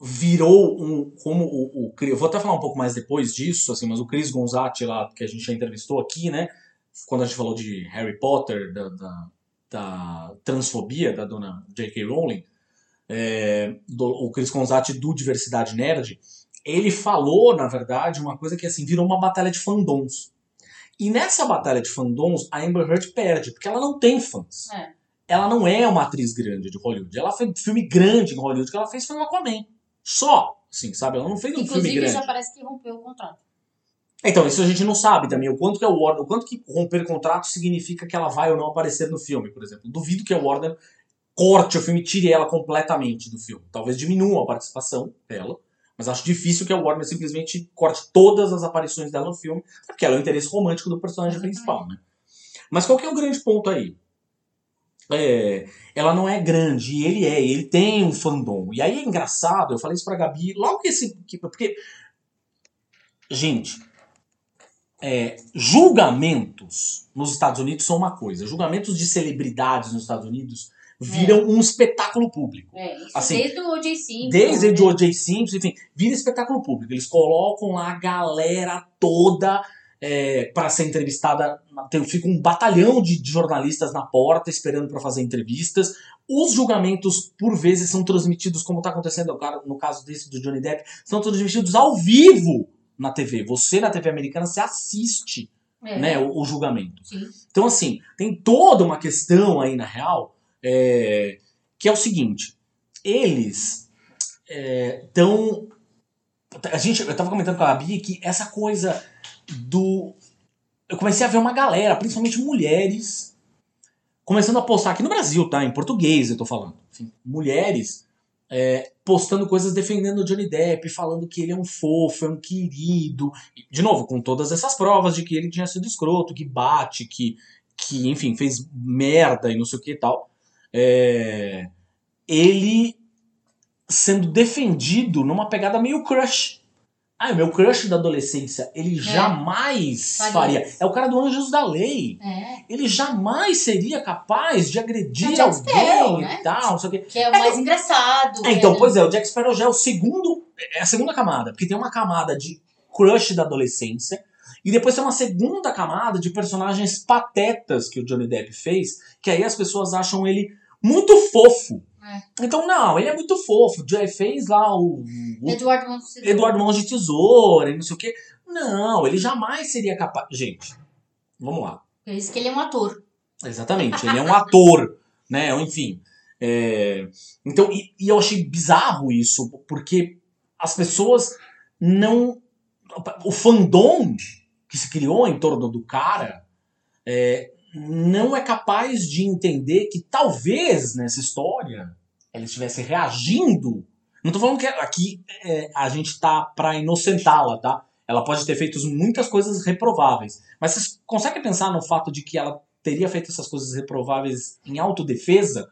virou como eu vou até falar um pouco mais depois disso, assim, mas o Chris Gonzatti lá, que a gente já entrevistou aqui, né, quando a gente falou de Harry Potter, da transfobia da dona J.K. Rowling, o Chris Gonzatti do Diversidade Nerd, ele falou, na verdade, uma coisa que, assim, virou uma batalha de fandoms. E nessa batalha de fandoms, a Amber Heard perde, porque ela não tem fãs. Ela não é uma atriz grande de Hollywood. Ela fez filme grande em Hollywood, que ela fez foi o Aquaman. Só, assim, sabe? Ela não fez um filme grande. Inclusive, já parece que rompeu o contrato. Então, isso a gente não sabe também. O quanto que romper contrato significa que ela vai ou não aparecer no filme, por exemplo. Duvido que a Warner corte o filme e tire ela completamente do filme. Talvez diminua a participação dela, mas acho difícil que a Warner simplesmente corte todas as aparições dela no filme, porque ela é o interesse romântico do personagem principal, né? Mas qual que é o grande ponto aí? Ela não é grande, e ele tem um fandom. E aí é engraçado, eu falei isso pra Gabi, logo que porque, gente, julgamentos nos Estados Unidos são uma coisa. Julgamentos de celebridades nos Estados Unidos viram um espetáculo público. Isso assim, desde o O.J. Simpson. Desde o O.J. Simpson, enfim, vira espetáculo público. Eles colocam lá a galera toda... para ser entrevistada, fica um batalhão de jornalistas na porta esperando para fazer entrevistas. Os julgamentos, por vezes, são transmitidos, como está acontecendo no caso desse do Johnny Depp, são transmitidos ao vivo na TV. Você, na TV americana, você assiste né, o julgamento. Sim. Então, assim, tem toda uma questão aí, na real, que é o seguinte. Eles estão... eu estava comentando com a Gabi que essa coisa... Eu comecei a ver uma galera, principalmente mulheres, começando a postar aqui no Brasil, tá? Em português eu tô falando. Enfim, mulheres postando coisas defendendo o Johnny Depp, falando que ele é um fofo, é um querido. De novo, com todas essas provas de que ele tinha sido escroto, que bate, que que, enfim, fez merda e não sei o que e tal, ele sendo defendido numa pegada meio crush. Ah, o meu crush da adolescência, ele jamais faria. É o cara do Anjos da Lei. É. Ele jamais seria capaz de agredir alguém Sparrow, né? E tal. Não sei o quê. Que é o mais engraçado. Então, pois é, o Jack Sparrow já é o segundo. É a segunda camada. Porque tem uma camada de crush da adolescência. E depois tem uma segunda camada de personagens patetas que o Johnny Depp fez. Que aí as pessoas acham ele muito fofo. Então, não, ele é muito fofo. Ele fez lá o Eduardo Mãos de Tesoura e não sei o quê. Não, ele jamais seria capaz. Gente, vamos lá. Por isso que ele é um ator. Exatamente, ele é um ator, né? Enfim. Então, e eu achei bizarro isso, porque as pessoas não. O fandom que se criou em torno do cara não é capaz de entender que talvez nessa história ele estivesse reagindo. Não tô falando que aqui a gente tá pra inocentá-la, tá? Ela pode ter feito muitas coisas reprováveis. Mas vocês conseguem pensar no fato de que ela teria feito essas coisas reprováveis em autodefesa?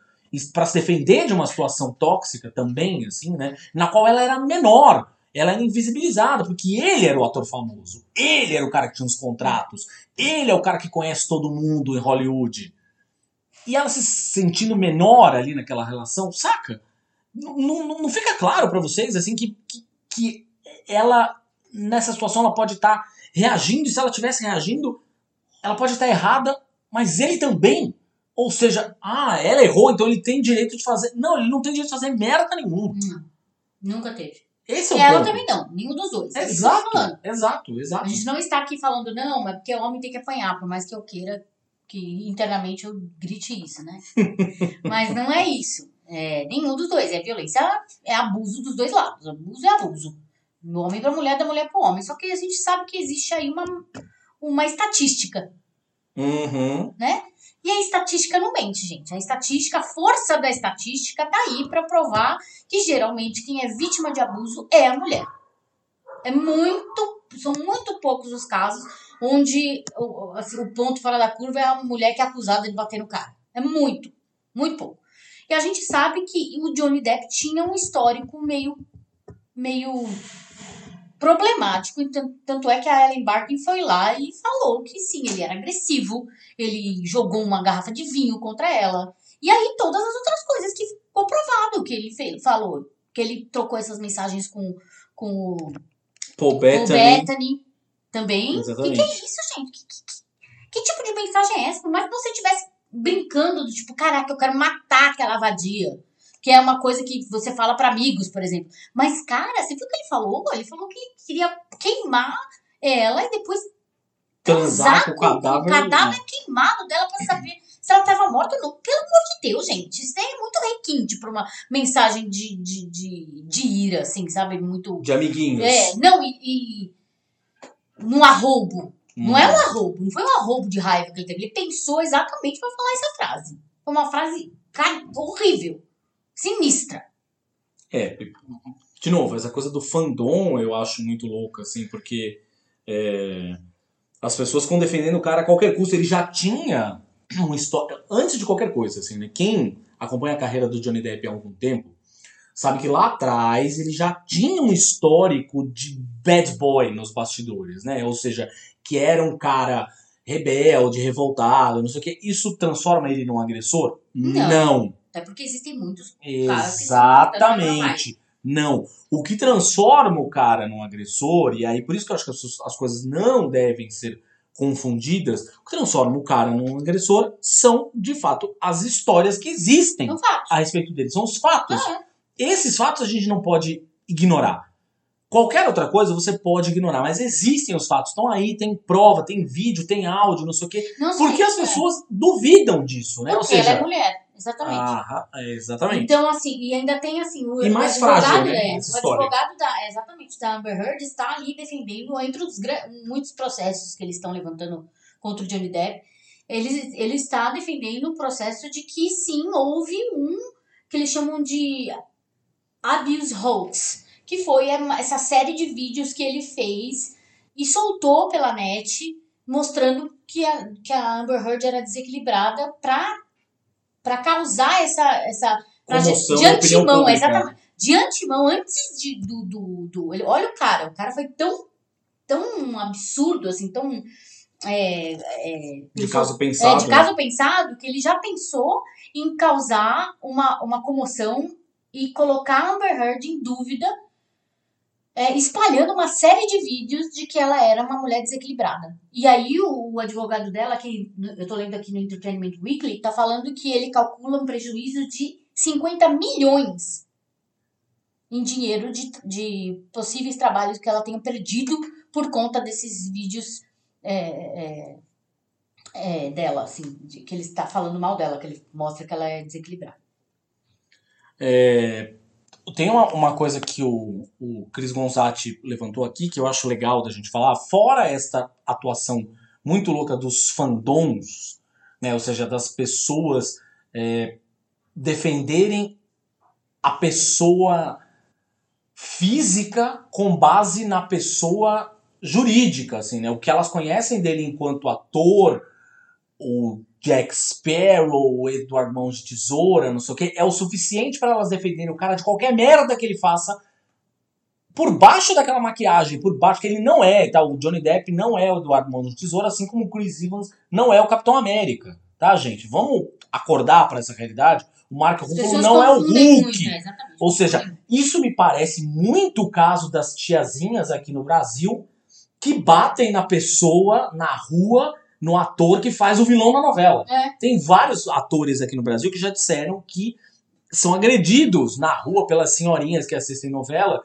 Pra se defender de uma situação tóxica também, assim, né? Na qual ela era menor. Ela era invisibilizada, porque ele era o ator famoso. Ele era o cara que tinha os contratos. Ele é o cara que conhece todo mundo em Hollywood. E ela se sentindo menor ali naquela relação, saca? Não fica claro pra vocês, assim, que ela, nessa situação, ela pode estar reagindo. E se ela estivesse reagindo, ela pode estar errada, mas ele também. Ou seja, ela errou, então ele tem direito de fazer... Não, ele não tem direito de fazer merda nenhuma. Nunca teve. Esse é o ela ponto. Também não, nenhum dos dois. Exato. A gente não está aqui falando, não, mas porque o homem tem que apanhar, por mais que eu queira que internamente eu grite isso, né? Mas não é isso. Nenhum dos dois. É violência, é abuso dos dois lados. Abuso é abuso. Do homem para a mulher, da mulher para o homem. Só que a gente sabe que existe aí uma estatística. Uhum. Né? E a estatística não mente, gente. A estatística, a força da estatística tá aí para provar que geralmente quem é vítima de abuso é a mulher. São muito poucos os casos onde assim, o ponto fora da curva é a mulher que é acusada de bater no cara. É muito, muito pouco. E a gente sabe que o Johnny Depp tinha um histórico meio problemático, tanto é que a Ellen Barkin foi lá e falou que sim, ele era agressivo, ele jogou uma garrafa de vinho contra ela, e aí todas as outras coisas que ficou provado que ele falou, que ele trocou essas mensagens com o Paul Bettany também. Exatamente. Que é isso, gente? Que tipo de mensagem é essa? Por mais que você estivesse brincando do tipo, caraca, eu quero matar aquela vadia. Que é uma coisa que você fala para amigos, por exemplo. Mas, cara, você viu o que ele falou? Ele falou que queria queimar ela e depois transar com o cadáver queimado dela para saber se ela estava morta ou não. Pelo amor de Deus, gente. Isso é muito requinte para uma mensagem de ira, assim, sabe? Muito... De amiguinhos. Não, e um arroubo. Não é um arroubo. Não foi um arroubo de raiva que ele teve. Ele pensou exatamente para falar essa frase. Foi uma frase, cara, horrível. Sinistra. De novo, essa coisa do fandom eu acho muito louca, assim, porque as pessoas ficam defendendo o cara a qualquer custo. Ele já tinha uma história, antes de qualquer coisa, assim, né? Quem acompanha a carreira do Johnny Depp há algum tempo, sabe que lá atrás ele já tinha um histórico de bad boy nos bastidores, né? Ou seja, que era um cara rebelde, revoltado, não sei o quê. Isso transforma ele num agressor? Não. É porque existem muitos caras que... Exatamente. Não. O que transforma o cara num agressor, e aí por isso que eu acho que as coisas não devem ser confundidas, o que transforma o cara num agressor são, de fato, as histórias que existem a respeito dele. São os fatos. Esses fatos a gente não pode ignorar. Qualquer outra coisa você pode ignorar, mas existem os fatos. Estão aí, tem prova, tem vídeo, tem áudio, não sei o quê. Porque as pessoas duvidam disso, né? Porque ela é mulher. Exatamente. Exatamente. Então, assim, e ainda tem, assim, o mais advogado, frágil, né, o advogado da Amber Heard está ali defendendo, entre os muitos processos que eles estão levantando contra o Johnny Depp, ele está defendendo o processo de que, sim, houve um que eles chamam de abuse hoax, que foi essa série de vídeos que ele fez e soltou pela net mostrando que a Amber Heard era desequilibrada para causar essa comoção, de antemão, exatamente. De antemão, antes olha o cara foi tão absurdo, assim, tão... De caso pensado, que ele já pensou em causar uma comoção e colocar a Amber Heard em dúvida, espalhando uma série de vídeos de que ela era uma mulher desequilibrada. E aí o advogado dela, que eu tô lendo aqui no Entertainment Weekly, tá falando que ele calcula um prejuízo de 50 milhões em dinheiro de possíveis trabalhos que ela tenha perdido por conta desses vídeos dela, assim, que ele está falando mal dela, que ele mostra que ela é desequilibrada. Tem uma coisa que o Chris Gonzatti levantou aqui, que eu acho legal da gente falar, fora esta atuação muito louca dos fandoms, né, ou seja, das pessoas defenderem a pessoa física com base na pessoa jurídica, assim, né? O que elas conhecem dele enquanto ator, o Jack Sparrow, o Eduardo Mãos de Tesoura, não sei o que, é o suficiente para elas defenderem o cara de qualquer merda que ele faça por baixo daquela maquiagem, por baixo, que ele não é, tá? O Johnny Depp não é o Eduardo Mãos de Tesoura, assim como o Chris Evans não é o Capitão América, tá, gente? Vamos acordar para essa realidade. O Mark Ruffalo não é o Hulk. Ou seja, isso me parece muito o caso das tiazinhas aqui no Brasil que batem na pessoa, na rua, no ator que faz o vilão na novela. Tem vários atores aqui no Brasil que já disseram que são agredidos na rua pelas senhorinhas que assistem novela,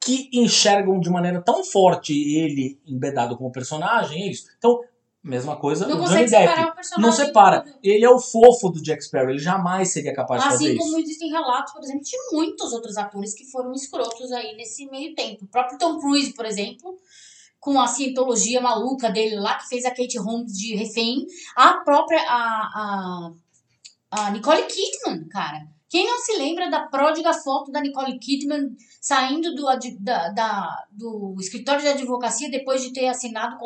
que enxergam de maneira tão forte ele embedado como personagem, é isso. Então, mesma coisa, não, o Johnny Depp não separa. Ele é o fofo do Jack Sparrow, ele jamais seria capaz de fazer isso. Assim como existem relatos, por exemplo, de muitos outros atores que foram escrotos aí nesse meio tempo. O próprio Tom Cruise, por exemplo, com a cientologia maluca dele lá, que fez a Katie Holmes de refém. A própria... A Nicole Kidman, cara. Quem não se lembra da pródiga foto da Nicole Kidman saindo do escritório de advocacia depois de ter assinado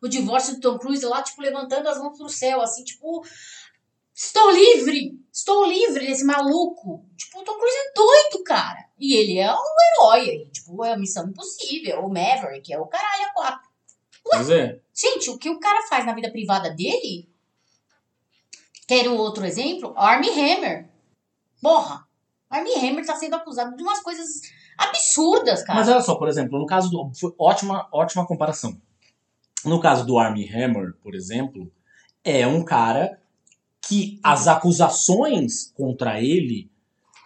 o divórcio do Tom Cruise lá, tipo, levantando as mãos pro céu, assim, tipo... Estou livre desse maluco. Tipo, o Tom Cruise é doido, cara. E ele é um herói. Ele, tipo, é a Missão Impossível, o Maverick, é o caralho a quatro. Mas gente, o que o cara faz na vida privada dele? Quero outro exemplo? Armie Hammer. Porra, Armie Hammer tá sendo acusado de umas coisas absurdas, cara. Mas olha só, por exemplo, no caso do... Foi ótima comparação. No caso do Armie Hammer, por exemplo, é um cara... que as acusações contra ele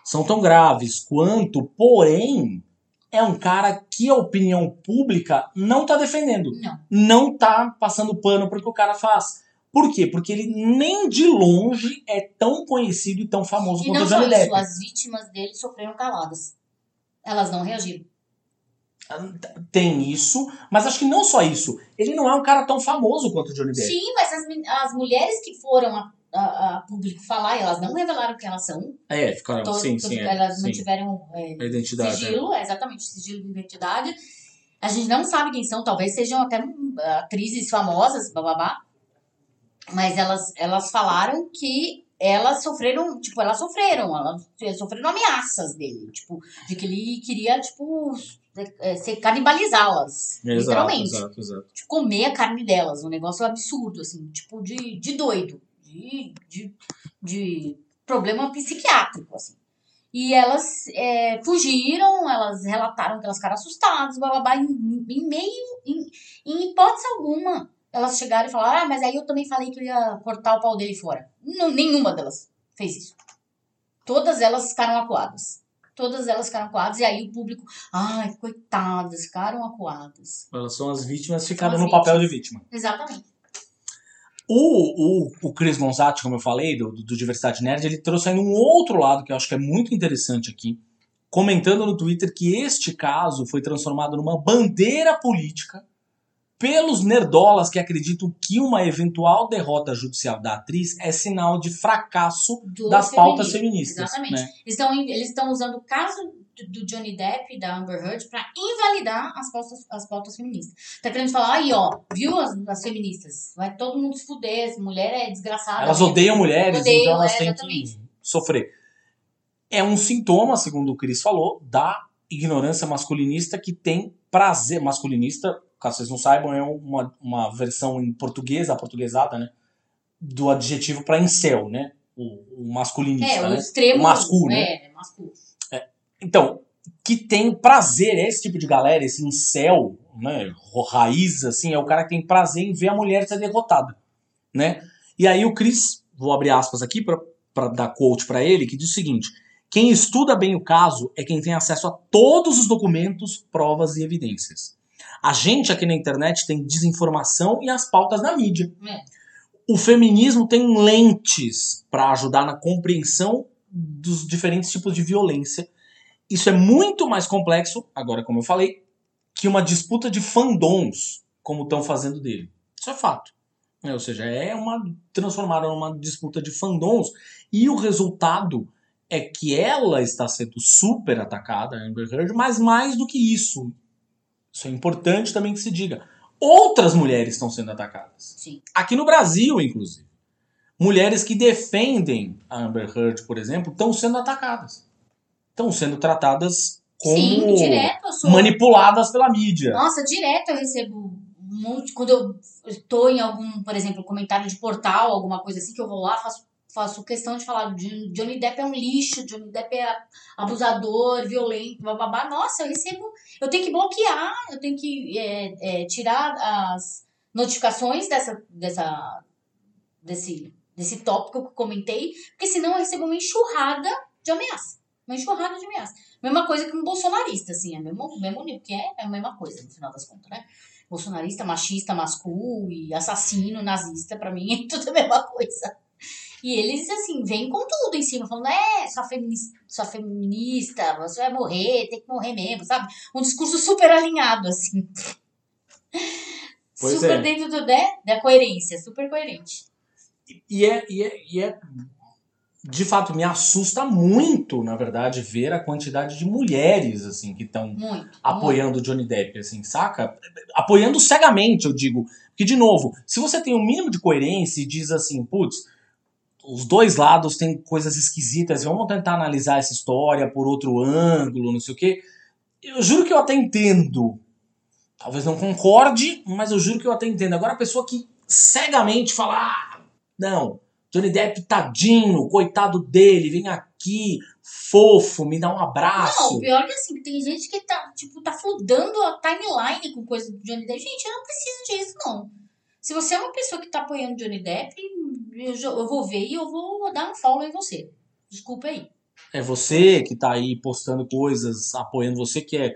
são tão graves quanto, porém, é um cara que a opinião pública não tá defendendo. Não tá passando pano para o que o cara faz. Por quê? Porque ele nem de longe é tão conhecido e tão famoso quanto o Johnny Depp. E não só isso, as vítimas dele sofreram caladas. Elas não reagiram. Tem isso, mas acho que não só isso. Ele não é um cara tão famoso quanto o Johnny Depp. Sim, mas as mulheres que foram... a público falar, e elas não revelaram quem elas são. Ficaram, sim. Elas não tiveram sigilo, exatamente, sigilo de identidade. A gente não sabe quem são, talvez sejam até atrizes famosas, bababá. Mas elas falaram que elas sofreram ameaças dele, tipo, de que ele queria, tipo, canibalizá-las, literalmente. Exato. Tipo, comer a carne delas, um negócio absurdo, assim, tipo, de doido. De problema psiquiátrico, assim. E elas fugiram, elas relataram que elas ficaram assustadas, bababá, em hipótese alguma, elas chegaram e falaram, mas aí eu também falei que eu ia cortar o pau dele fora. Não, nenhuma delas fez isso. Todas elas ficaram acuadas. E aí o público, ai, coitadas, ficaram acuadas. Elas são as vítimas, ficaram no papel de vítima. Exatamente. O Chris Gonzatti, como eu falei, do Diversidade Nerd, ele trouxe ainda um outro lado que eu acho que é muito interessante aqui, comentando no Twitter que este caso foi transformado numa bandeira política pelos nerdolas que acreditam que uma eventual derrota judicial da atriz é sinal de fracasso das pautas feministas. Exatamente. Né? Eles estão usando o caso do Johnny Depp e da Amber Heard pra invalidar as pautas feministas. Tá querendo falar, aí ó, viu as feministas? Vai todo mundo se fuder, essa mulher é desgraçada. Elas odeiam mulheres, então elas têm que sofrer. É um sintoma, segundo o Chris falou, da ignorância masculinista que tem prazer. Masculinista, caso vocês não saibam, é uma versão em português, aportuguesada, né? Do adjetivo pra incel, né? O masculinista, né? O extremo. O masculino, né? Masculino. Então, que tem prazer, esse tipo de galera, esse incel, né, raiz, assim, é o cara que tem prazer em ver a mulher ser derrotada, né? E aí o Chris, vou abrir aspas aqui pra dar quote pra ele, que diz o seguinte: quem estuda bem o caso é quem tem acesso a todos os documentos, provas e evidências. A gente aqui na internet tem desinformação e as pautas na mídia. O feminismo tem lentes pra ajudar na compreensão dos diferentes tipos de violência. Isso é muito mais complexo, agora como eu falei, que uma disputa de fandoms, como estão fazendo dele. Isso é fato. Ou seja, transformaram numa disputa de fandoms e o resultado é que ela está sendo super atacada, a Amber Heard, mas mais do que isso. Isso é importante também que se diga. Outras mulheres estão sendo atacadas. Sim. Aqui no Brasil, inclusive. Mulheres que defendem a Amber Heard, por exemplo, estão sendo atacadas. Estão sendo tratadas como manipuladas pela mídia. Nossa, direto eu recebo um monte. Quando eu estou em algum, por exemplo, comentário de portal, alguma coisa assim, que eu vou lá, faço questão de falar Johnny Depp é um lixo, Johnny Depp é abusador, violento, bababá. Nossa, eu recebo... Eu tenho que bloquear, eu tenho que tirar as notificações desse tópico que eu comentei, porque senão eu recebo uma enxurrada de ameaça. Uma enxurrada de ameaça. Mesma coisa que um bolsonarista, assim. É mesmo nível, que é a mesma coisa, no final das contas, né? Bolsonarista, machista, masculino, e assassino, nazista, pra mim é tudo a mesma coisa. E eles, assim, vêm com tudo em cima, falando, sua feminista, você vai morrer, tem que morrer mesmo, sabe? Um discurso super alinhado, assim. Pois super dentro da coerência, super coerente. De fato, me assusta muito, na verdade, ver a quantidade de mulheres, assim, que estão apoiando o Johnny Depp, assim, saca? Apoiando cegamente, eu digo. Porque, de novo, se você tem o mínimo de coerência e diz assim, putz, os dois lados têm coisas esquisitas, vamos tentar analisar essa história por outro ângulo, não sei o quê. Eu juro que eu até entendo. Talvez não concorde, mas eu juro que eu até entendo. Agora a pessoa que cegamente fala, não... Johnny Depp, tadinho, coitado dele, vem aqui, fofo, me dá um abraço. Não, pior que assim, tem gente que tá fudando a timeline com coisa do Johnny Depp. Gente, eu não preciso disso, não. Se você é uma pessoa que tá apoiando Johnny Depp, eu vou ver e eu vou dar um follow em você. Desculpa aí. É você que tá aí postando coisas, apoiando você que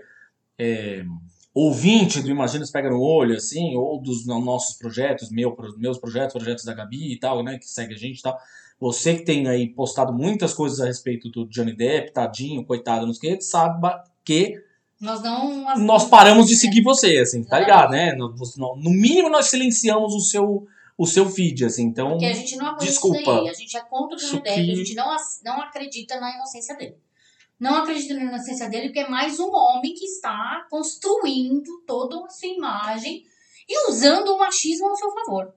é ouvinte do Imagina se pega no olho, assim, ou dos nossos projetos, meus projetos, projetos da Gabi e tal, né, que segue a gente e tal. Você que tem aí postado muitas coisas a respeito do Johnny Depp, tadinho, coitado, não sei o que, saiba que nós paramos de seguir você, assim, tá ligado, né? No mínimo nós silenciamos o seu feed, assim, então, porque a gente não apoia isso daí, a gente é contra o Johnny Depp, a gente não acredita na inocência dele. Não acredito na inocência dele, porque é mais um homem que está construindo toda a sua imagem e usando o machismo ao seu favor.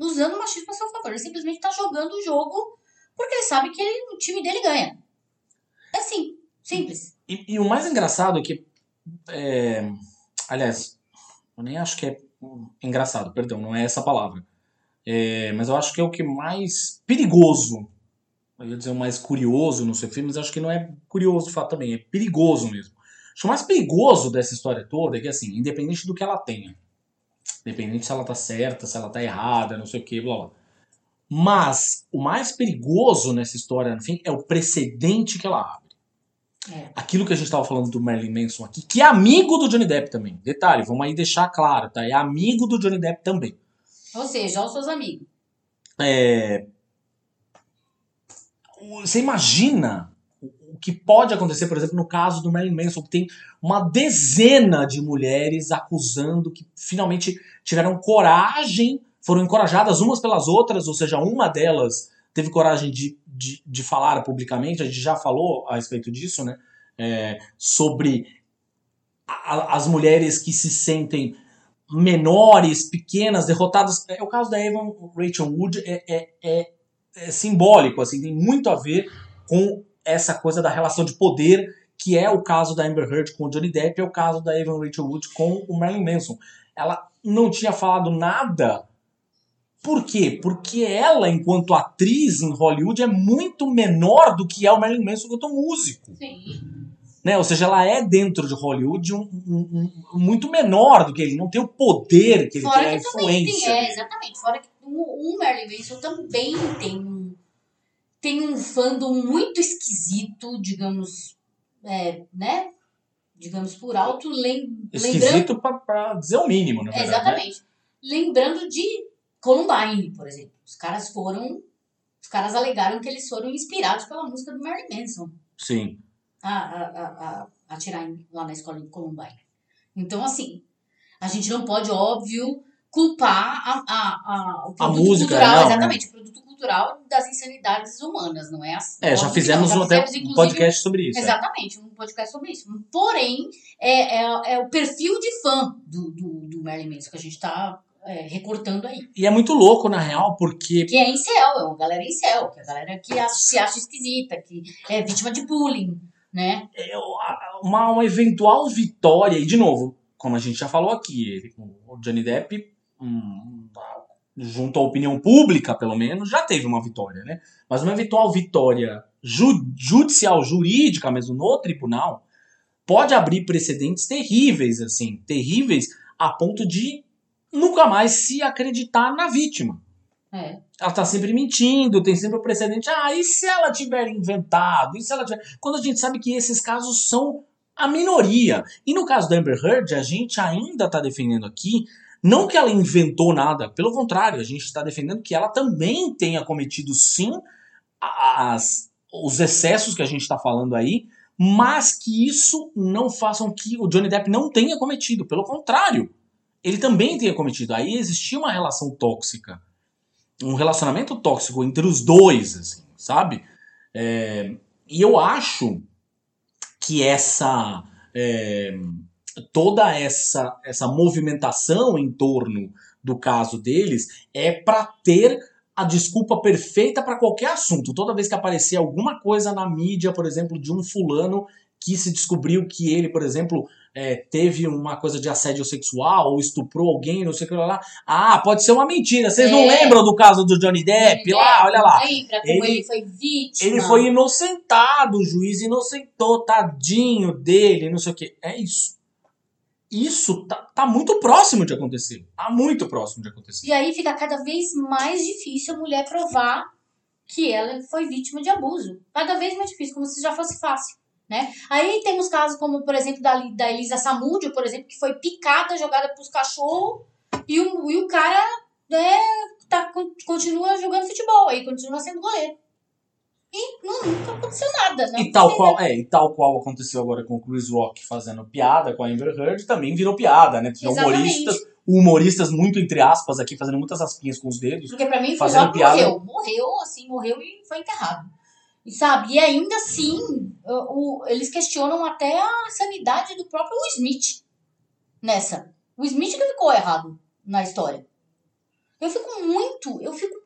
Usando o machismo ao seu favor. Ele simplesmente está jogando o jogo porque ele sabe que o time dele ganha. É assim, simples. E o mais engraçado é que... aliás, eu nem acho que é engraçado, perdão, não é essa a palavra. Mas eu acho que é o que mais perigoso... Eu ia dizer o mais curioso no seu filme, mas acho que não é curioso de fato também, é perigoso mesmo. Acho que o mais perigoso dessa história toda é que, assim, independente do que ela tenha, independente se ela tá certa, se ela tá errada, não sei o que, blá blá. Mas o mais perigoso nessa história, no fim, é o precedente que ela abre. Aquilo que a gente tava falando do Marilyn Manson aqui, que é amigo do Johnny Depp também. Detalhe, vamos aí deixar claro, tá? É amigo do Johnny Depp também. Ou seja, os seus amigos. Você imagina o o que pode acontecer, por exemplo, no caso do Marilyn Manson, que tem uma dezena de mulheres acusando que finalmente tiveram coragem, foram encorajadas umas pelas outras, ou seja, uma delas teve coragem de falar publicamente, a gente já falou a respeito disso, né? Sobre as mulheres que se sentem menores, pequenas, derrotadas. O caso da Evan Rachel Wood é simbólico, assim, tem muito a ver com essa coisa da relação de poder, que é o caso da Amber Heard com o Johnny Depp, é o caso da Evan Rachel Wood com o Marilyn Manson. Ela não tinha falado nada. Por quê? Porque ela, enquanto atriz em Hollywood, é muito menor do que é o Marilyn Manson enquanto músico. Sim. Né? Ou seja, ela é dentro de Hollywood muito menor do que ele, não tem o poder que ele tem, a influência. Também tem, exatamente. Fora que o Marilyn Manson também tem um fandom muito esquisito, digamos, né? Digamos por alto, esquisito para dizer o mínimo, na verdade. Exatamente. Né? Lembrando de Columbine, por exemplo. Os caras alegaram que eles foram inspirados pela música do Marilyn Manson. Sim. A atirar lá na escola em Columbine. Então, assim, a gente não pode, óbvio, culpar o produto música, cultural, não, exatamente, né? O produto cultural das insanidades humanas, não é assim? Já fizemos um podcast sobre isso. Exatamente, um podcast sobre isso. Porém, é o perfil de fã do Marilyn Manson que a gente está recortando aí. E é muito louco, na real, porque... Que é incel, é uma galera incel, que é a galera que se acha esquisita, que é vítima de bullying, né? Uma eventual vitória, e de novo, como a gente já falou aqui, o Johnny Depp, junto à opinião pública, pelo menos, já teve uma vitória, né? Mas uma eventual vitória judicial, jurídica mesmo, no tribunal, pode abrir precedentes terríveis, assim, terríveis a ponto de nunca mais se acreditar na vítima. Ela tá sempre mentindo, tem sempre o precedente. E se ela tiver inventado? E se ela tiver... Quando a gente sabe que esses casos são a minoria. E no caso da Amber Heard, a gente ainda tá defendendo aqui, não que ela inventou nada, pelo contrário, a gente está defendendo que ela também tenha cometido, sim, os excessos que a gente está falando aí, mas que isso não faça com que o Johnny Depp não tenha cometido, pelo contrário. Ele também tenha cometido. Aí existia uma relação tóxica. Um relacionamento tóxico entre os dois, assim, sabe? E eu acho que toda essa movimentação em torno do caso deles é para ter a desculpa perfeita para qualquer assunto. Toda vez que aparecer alguma coisa na mídia, por exemplo, de um fulano que se descobriu que ele, por exemplo, teve uma coisa de assédio sexual ou estuprou alguém, não sei o que lá. Pode ser uma mentira. Vocês não lembram do caso do Johnny Depp? Olha lá. Lembra como ele foi vítima. Ele foi inocentado, o juiz inocentou, tadinho dele, não sei o que. É isso. Isso tá muito próximo de acontecer. Tá muito próximo de acontecer. E aí fica cada vez mais difícil a mulher provar que ela foi vítima de abuso. Cada vez mais difícil, como se já fosse fácil. Né? Aí temos casos como, por exemplo, da Elisa Samúdio, por exemplo, que foi picada, jogada pros cachorros, e o cara continua jogando futebol, aí continua sendo goleiro. E nunca aconteceu nada. Né? E tal qual aconteceu agora com o Chris Rock fazendo piada com a Amber Heard, também virou piada, né? Humoristas muito, entre aspas, aqui, fazendo muitas aspinhas com os dedos. Porque pra mim o Chris Rock morreu e foi enterrado. Sabe? E ainda assim, eles questionam até a sanidade do próprio Will Smith nessa. O Smith que ficou errado na história. Eu fico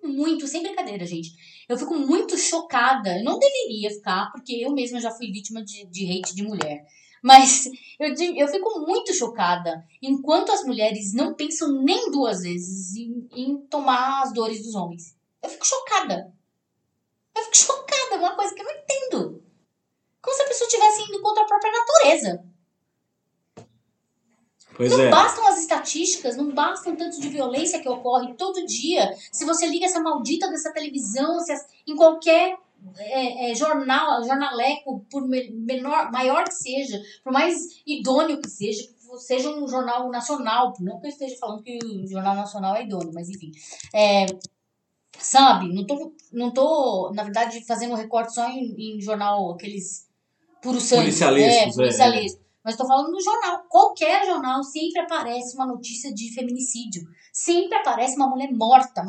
muito, sem brincadeira, gente. Eu fico muito chocada. Eu não deveria ficar, porque eu mesma já fui vítima de hate de mulher. Mas eu fico muito chocada enquanto as mulheres não pensam nem duas vezes em tomar as dores dos homens. Eu fico chocada. Eu fico chocada, é uma coisa que eu não entendo. Como se a pessoa estivesse indo contra a própria natureza. Não bastam as estatísticas, não bastam o tanto de violência que ocorre todo dia. Se você liga essa maldita dessa televisão, em qualquer jornaleco, por maior que seja, por mais idôneo que seja, um jornal nacional, não que eu esteja falando que o jornal nacional é idôneo, mas enfim... Sabe, não tô, na verdade, fazendo um recorte só em jornal, aqueles puro sangue. Policialescos, é. Policialescos. Mas estou falando no jornal. Qualquer jornal sempre aparece uma notícia de feminicídio. Sempre aparece uma mulher morta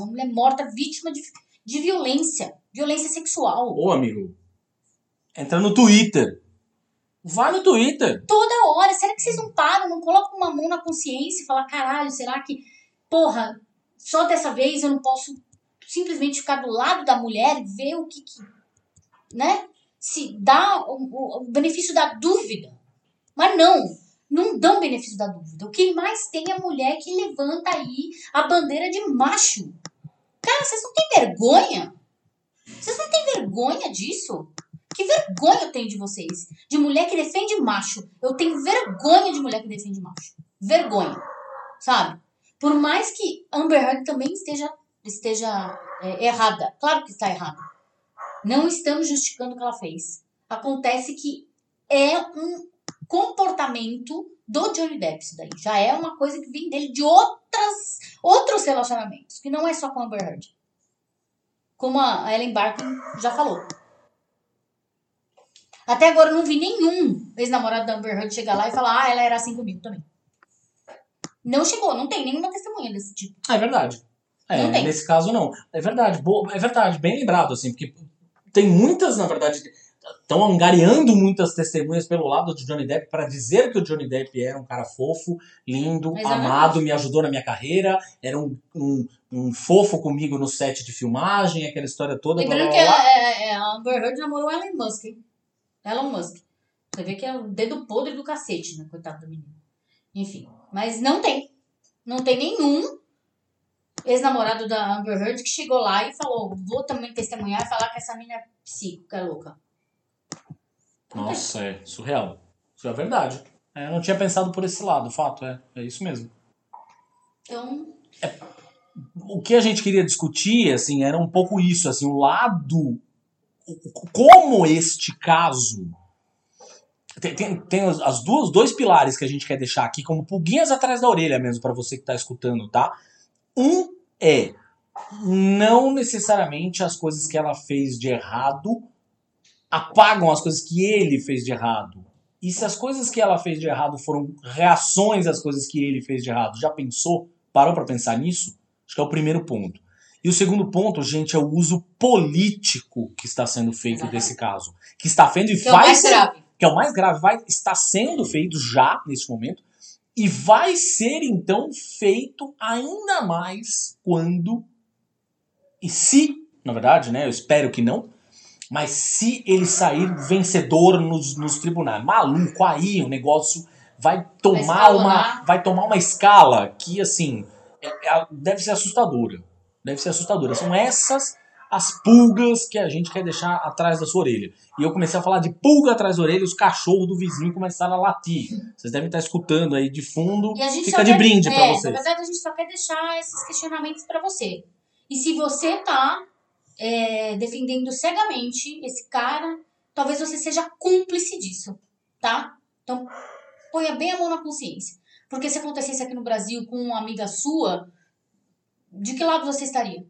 vítima de violência. Violência sexual. Ô, amigo, entra no Twitter. Vai no Twitter. Toda hora. Será que vocês não param, não colocam uma mão na consciência e falam, caralho, será que... Porra, só dessa vez eu não posso simplesmente ficar do lado da mulher e ver o que né? Se dá o benefício da dúvida. Mas não dão benefício da dúvida. O que mais tem é a mulher que levanta aí a bandeira de macho. Cara, vocês não têm vergonha? Vocês não têm vergonha disso? Que vergonha eu tenho de vocês? De mulher que defende macho. Eu tenho vergonha de mulher que defende macho. Vergonha. Sabe? Por mais que Amber Heard também esteja errada. Claro que está errada. Não estamos justificando o que ela fez. Acontece que é um comportamento do Johnny Depp, isso daí. Já é uma coisa que vem dele de outros relacionamentos, que não é só com a Amber Heard. Como a Ellen Barkin já falou. Até agora eu não vi nenhum ex-namorado da Amber Heard chegar lá e falar, ela era assim comigo também. Não chegou, não tem nenhuma testemunha desse tipo. É verdade. É, nesse caso não. É verdade, é verdade, bem lembrado, assim, porque tem muitas, na verdade... Estão angariando muitas testemunhas pelo lado do Johnny Depp para dizer que o Johnny Depp era um cara fofo, lindo, exatamente, amado, me ajudou na minha carreira, era um fofo comigo no set de filmagem, aquela história toda. Lembrando que a Amber Heard namorou Elon Musk, hein? Elon Musk. Você vê que é o dedo podre do cacete, né? Coitado do menino. Enfim, mas não tem. Não tem nenhum ex-namorado da Amber Heard que chegou lá e falou, vou também testemunhar e falar que essa menina é psíquica, é louca. Nossa, é surreal. Isso é verdade. Eu não tinha pensado por esse lado, o fato é. É isso mesmo. Então... O que a gente queria discutir, assim, era um pouco isso, assim, o lado... Como este caso... Tem dois pilares que a gente quer deixar aqui, como pulguinhas atrás da orelha mesmo, pra você que tá escutando, tá? Um é... Não necessariamente as coisas que ela fez de errado... apagam as coisas que ele fez de errado. E se as coisas que ela fez de errado foram reações às coisas que ele fez de errado? Já pensou? Parou pra pensar nisso? Acho que é o primeiro ponto. E o segundo ponto, gente, é o uso político que está sendo feito desse caso. Que está sendo e faz... Que é o mais grave. Está sendo feito já, nesse momento. E vai ser, então, feito ainda mais quando... E se, na verdade, né? Eu espero que não. Mas se ele sair vencedor nos tribunais, maluco, aí o negócio vai tomar uma escala que, assim, deve ser assustadora. Deve ser assustadora. São essas as pulgas que a gente quer deixar atrás da sua orelha. E eu comecei a falar de pulga atrás da orelha e os cachorros do vizinho começaram a latir. Vocês devem estar escutando aí de fundo. E a gente fica de brinde para vocês. Na verdade, a gente só quer deixar esses questionamentos para você. E se você tá... defendendo cegamente esse cara, talvez você seja cúmplice disso, tá? Então, ponha bem a mão na consciência. Porque se acontecesse aqui no Brasil com uma amiga sua, de que lado você estaria?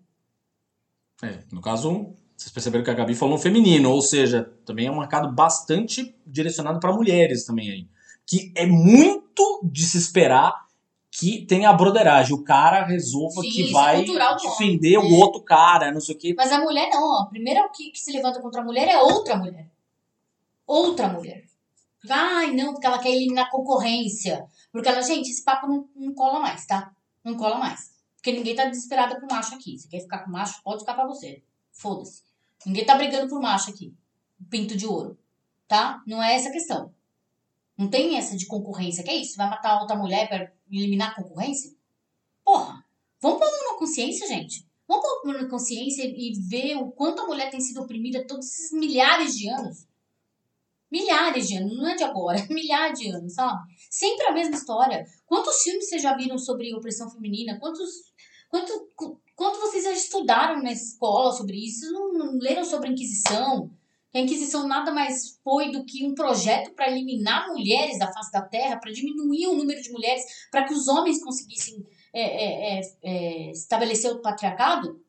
No caso, vocês perceberam que a Gabi falou feminino, ou seja, também é um mercado bastante direcionado para mulheres também aí. Que é muito de se esperar que tem a broderagem, o cara resolva sim, que vai defender o outro cara, não sei o quê. Mas a mulher não, ó. Primeiro que se levanta contra a mulher é outra mulher. Outra mulher. Ai, não, porque ela quer eliminar a concorrência. Porque ela, gente, esse papo não cola mais, tá? Não cola mais. Porque ninguém tá desesperado por macho aqui. Se quer ficar com macho, pode ficar pra você. Foda-se. Ninguém tá brigando por macho aqui. Pinto de ouro. Tá? Não é essa a questão. Não tem essa de concorrência, que é isso? Vai matar outra mulher pra eliminar a concorrência? Porra, vamos pôr uma consciência, gente. Vamos pôr uma consciência e ver o quanto a mulher tem sido oprimida todos esses milhares de anos. Milhares de anos, não é de agora, é milhares de anos, sabe? Sempre a mesma história. Quantos filmes vocês já viram sobre opressão feminina? Quanto vocês já estudaram na escola sobre isso? Não leram sobre a Inquisição? A Inquisição nada mais foi do que um projeto para eliminar mulheres da face da terra, para diminuir o número de mulheres, para que os homens conseguissem estabelecer o patriarcado.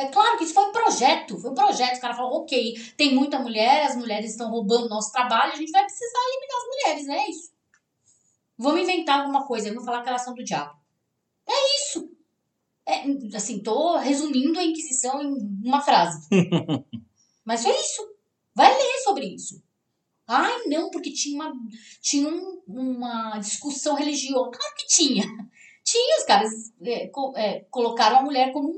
É claro que isso foi um projeto, o cara falou, ok, tem muita mulher, as mulheres estão roubando nosso trabalho, a gente vai precisar eliminar as mulheres, é isso. Vamos inventar alguma coisa, vamos falar que elas são do diabo. É isso. É, assim, tô resumindo a Inquisição em uma frase. Mas é isso. Vai ler sobre isso. Ai, não, porque tinha uma discussão religiosa. Claro que tinha. Tinha, os caras colocaram a mulher como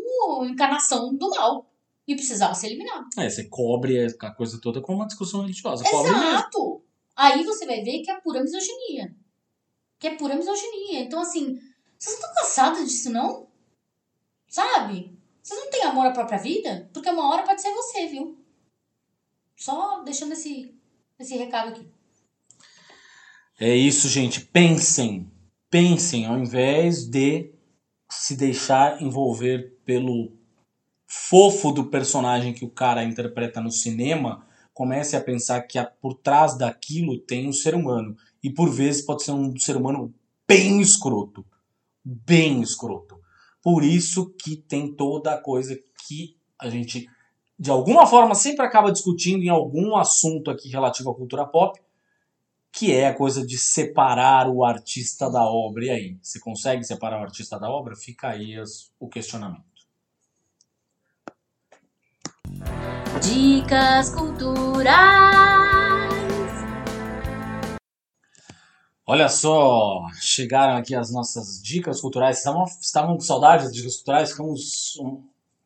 encarnação do mal. E precisava ser eliminada. É, você cobre a coisa toda com uma discussão religiosa. Exato. Aí você vai ver que é pura misoginia. Que é pura misoginia. Então, assim, vocês não estão cansados disso, não? Sabe? Vocês não têm amor à própria vida? Porque uma hora pode ser você, viu? Só deixando esse recado aqui. É isso, gente. Pensem. Pensem, ao invés de se deixar envolver pelo fofo do personagem que o cara interpreta no cinema, comece a pensar que por trás daquilo tem um ser humano. E por vezes pode ser um ser humano bem escroto. Bem escroto. Por isso que tem toda a coisa que a gente, de alguma forma, sempre acaba discutindo em algum assunto aqui relativo à cultura pop, que é a coisa de separar o artista da obra. E aí, você consegue separar o artista da obra? Fica aí o questionamento. Dicas culturais. Olha só, chegaram aqui as nossas dicas culturais. Estavam com saudade das dicas culturais. Ficamos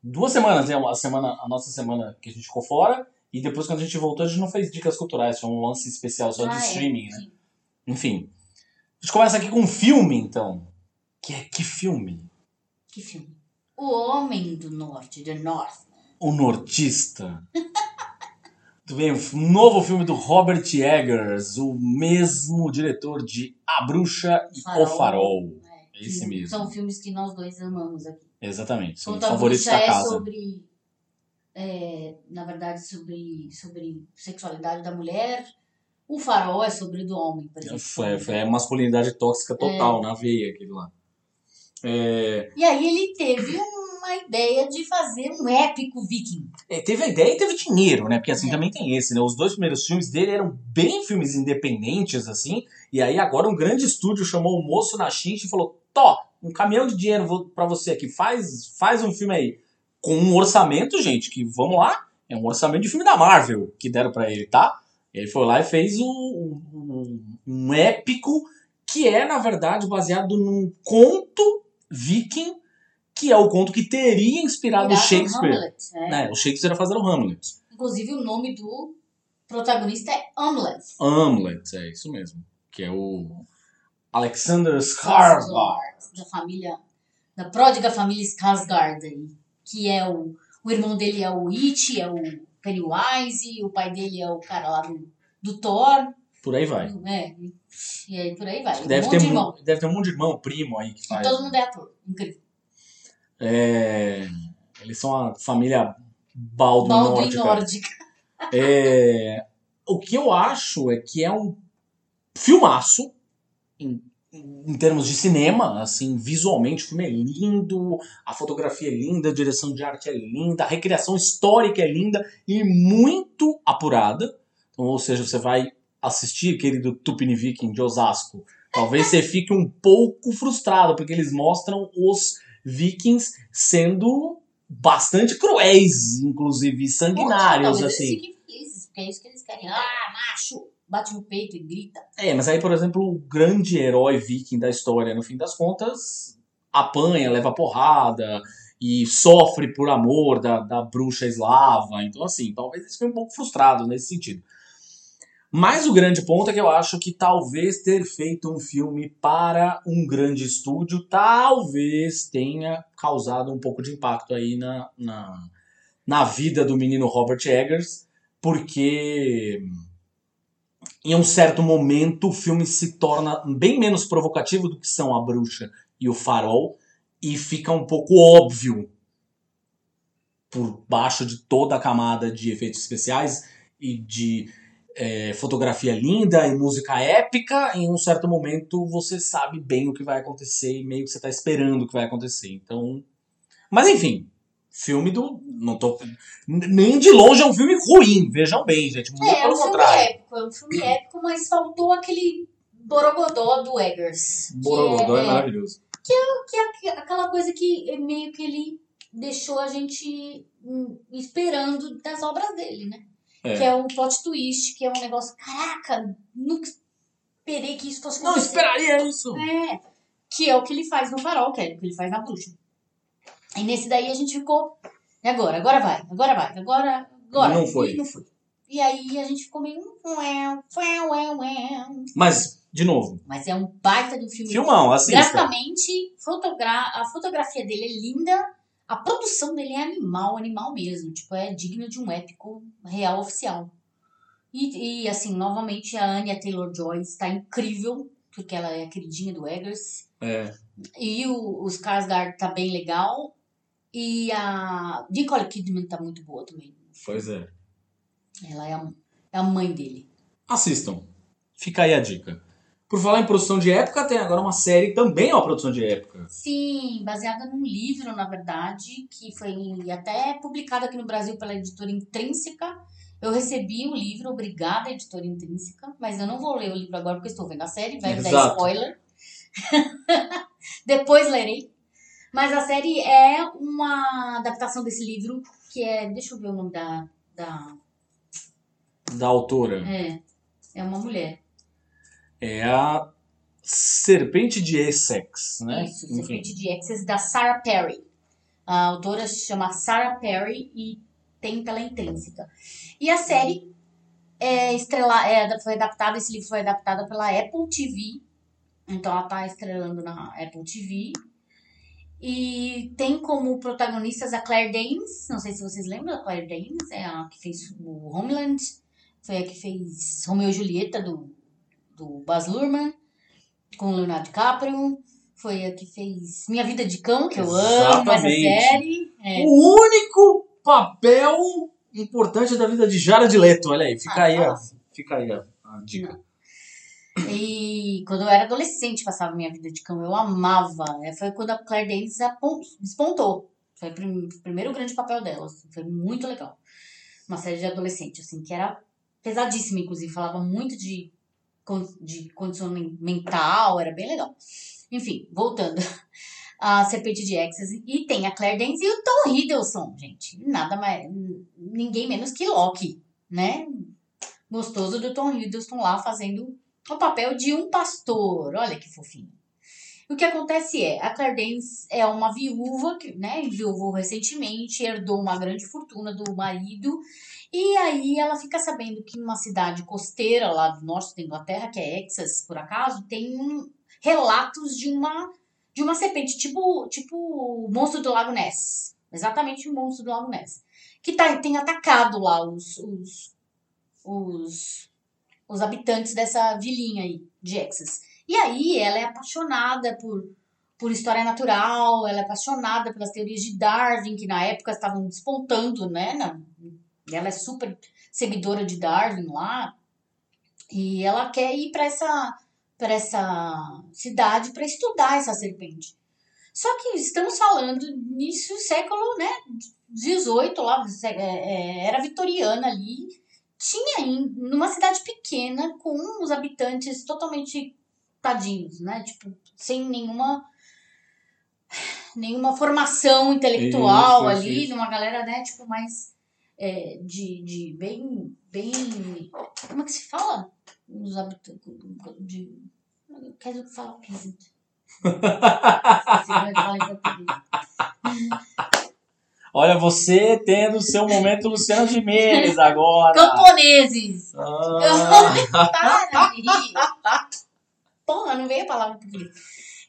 2 semanas, né? A nossa semana que a gente ficou fora. E depois, quando a gente voltou, a gente não fez dicas culturais. Foi um lance especial só de streaming, né? Enfim. A gente começa aqui com um filme, então. Que filme? Que filme? O Homem do Norte, The Northman. O Nortista. Tudo bem? Um novo filme do Robert Eggers, o mesmo diretor de A Bruxa e O Farol. É esse mesmo. São filmes que nós dois amamos aqui. Exatamente. São os favoritos da casa. Na verdade, sobre sexualidade da mulher. O Farol é sobre do homem. É masculinidade tóxica total, na veia, aquele lá. E aí ele teve uma ideia de fazer um épico viking. Teve a ideia e teve dinheiro, né? Porque assim também tem esse, né? Os 2 primeiros filmes dele eram bem filmes independentes, assim. E aí agora um grande estúdio chamou o moço na chincha e falou: Tó, um caminhão de dinheiro pra você aqui, faz um filme aí. Com um orçamento, gente, que, vamos lá, é um orçamento de filme da Marvel que deram pra ele, tá? Ele foi lá e fez um épico que é, na verdade, baseado num conto viking, que é o conto que teria inspirado o Shakespeare. Hamlet, né? O Shakespeare ia fazer o Hamlet. Inclusive, o nome do protagonista é Hamlet. Hamlet, é isso mesmo. Que é o Alexander Skarsgård. Da pródiga família Skarsgård aí. Que é o irmão dele é o It, é o Pennywise, o pai dele é o cara lá do Thor. Por aí vai. E aí por aí vai. Deve ter um monte de irmão, primo aí que faz. E todo mundo é ator, incrível. Eles são a família Baldwin nórdica. O que eu acho é que é um filmaço em termos de cinema, assim, visualmente o filme é lindo, a fotografia é linda, a direção de arte é linda, a recriação histórica é linda e muito apurada. Então, ou seja, você vai assistir, querido Tupiniviquim de Osasco, talvez você fique um pouco frustrado, porque eles mostram os vikings sendo bastante cruéis, inclusive sanguinários, assim. Porque é isso que eles querem. Ah, macho! Bate no peito e grita. Mas aí, por exemplo, o grande herói viking da história, no fim das contas, apanha, leva porrada e sofre por amor da bruxa eslava. Então, assim, talvez eles fiquem um pouco frustrados nesse sentido. Mas o grande ponto é que eu acho que talvez ter feito um filme para um grande estúdio talvez tenha causado um pouco de impacto aí na vida do menino Robert Eggers, porque em um certo momento, o filme se torna bem menos provocativo do que são A Bruxa e o Farol e fica um pouco óbvio por baixo de toda a camada de efeitos especiais e de fotografia linda e música épica. Em um certo momento, você sabe bem o que vai acontecer e meio que você está esperando o que vai acontecer. Então, mas enfim, filme do... Não tô, nem de longe é um filme ruim, vejam bem, gente. Muito pelo contrário. Épico, é um filme épico, mas faltou aquele borogodó do Eggers. Borogodó é maravilhoso. Que é aquela coisa que meio que ele deixou a gente esperando das obras dele, né? É. Que é um plot twist, que é um negócio... Caraca, nunca esperei que isso fosse acontecer. Não esperaria isso! É, que é o que ele faz no Farol, que é o que ele faz na Bruxa. E nesse daí a gente ficou... E agora? Agora vai. Não foi. E não foi. E aí a gente ficou meio... Mas, de novo... Mas é um baita do filme. Filmão, assista. Graficamente, a fotografia dele é linda... A produção dele é animal mesmo. Tipo, é digna de um épico real oficial. E assim, novamente, a Anya Taylor-Joy está incrível, porque ela é a queridinha do Eggers. É. E o Skarsgård tá bem legal. E a Nicole Kidman tá muito boa também. Pois é. Ela é a mãe dele. Assistam. Fica aí a dica. Por falar em produção de época, tem agora uma série também é uma produção de época. Sim, baseada num livro, na verdade, que foi até publicado aqui no Brasil pela editora Intrínseca. Eu recebi o livro, obrigada, editora Intrínseca, mas eu não vou ler o livro agora porque estou vendo a série, vai dar spoiler. Depois lerei. Mas a série é uma adaptação desse livro, que é... Deixa eu ver o nome da autora. É uma mulher. É a Serpente de Essex, né? Isso, enfim. Serpente de Essex, da Sarah Perry. A autora se chama Sarah Perry e tem pela Intrínseca. E a série foi adaptada, esse livro foi adaptado pela Apple TV. Então ela tá estrelando na Apple TV. E tem como protagonistas a Claire Danes, não sei se vocês lembram da Claire Danes, é a que fez o Homeland, foi a que fez Romeo e Julieta do Baz Luhrmann, com o Leonardo DiCaprio, foi a que fez Minha Vida de Cão, que eu amo essa série. É. O único papel importante da vida de Jared Leto, olha aí, fica aí a dica. E quando eu era adolescente, passava Minha Vida de Cão, eu amava, foi quando a Claire Danes despontou, foi o primeiro grande papel dela, assim, foi muito legal. Uma série de adolescente, assim, que era pesadíssima, inclusive, falava muito de condição mental, era bem legal. Enfim, voltando a Serpente de Essex, e tem a Claire Danes e o Tom Hiddleston, gente, nada mais, ninguém menos que Loki, né? Gostoso do Tom Hiddleston lá fazendo o papel de um pastor, olha que fofinho. O que acontece é, a Claire Danes é uma viúva, né, viúvou recentemente, herdou uma grande fortuna do marido, e aí ela fica sabendo que numa cidade costeira lá do norte da Inglaterra, que é Essex, por acaso, tem relatos de uma serpente, tipo o monstro do Lago Ness, exatamente o monstro do Lago Ness, que tem atacado lá os habitantes dessa vilinha aí de Essex. E aí ela é apaixonada por história natural, ela é apaixonada pelas teorias de Darwin, que na época estavam despontando, né? Ela é super seguidora de Darwin lá, e ela quer ir para essa cidade para estudar essa serpente. Só que estamos falando nisso século, né, 18, lá, era vitoriana ali, tinha numa cidade pequena com os habitantes totalmente... tadinhos, né? Tipo, sem nenhuma formação intelectual. Isso, ali, isso. Numa galera, né? Tipo, mais de bem... Como é que se fala? Os habitantes de... Quer dizer, fala o que é isso? Olha, você tendo o seu momento Luciano Gimenez agora. Camponeses! Para de rir! Porra, não veio a palavra português.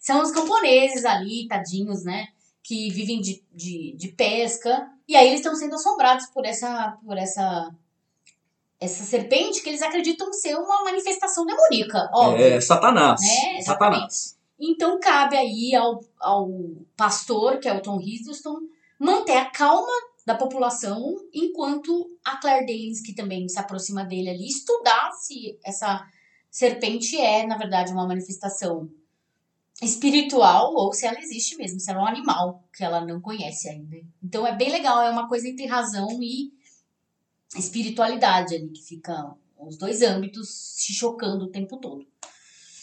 São os camponeses ali, tadinhos, né? Que vivem de pesca. E aí eles estão sendo assombrados por essa serpente que eles acreditam ser uma manifestação demoníaca. Óbvio, Satanás. Né? Satanás. Então cabe aí ao pastor, que é o Tom Hiddleston, manter a calma da população, enquanto a Claire Danes, que também se aproxima dele ali, estudar se essa serpente é, na verdade, uma manifestação espiritual ou se ela existe mesmo, se ela é um animal que ela não conhece ainda. Então é bem legal, é uma coisa entre razão e espiritualidade ali, que fica os dois âmbitos se chocando o tempo todo.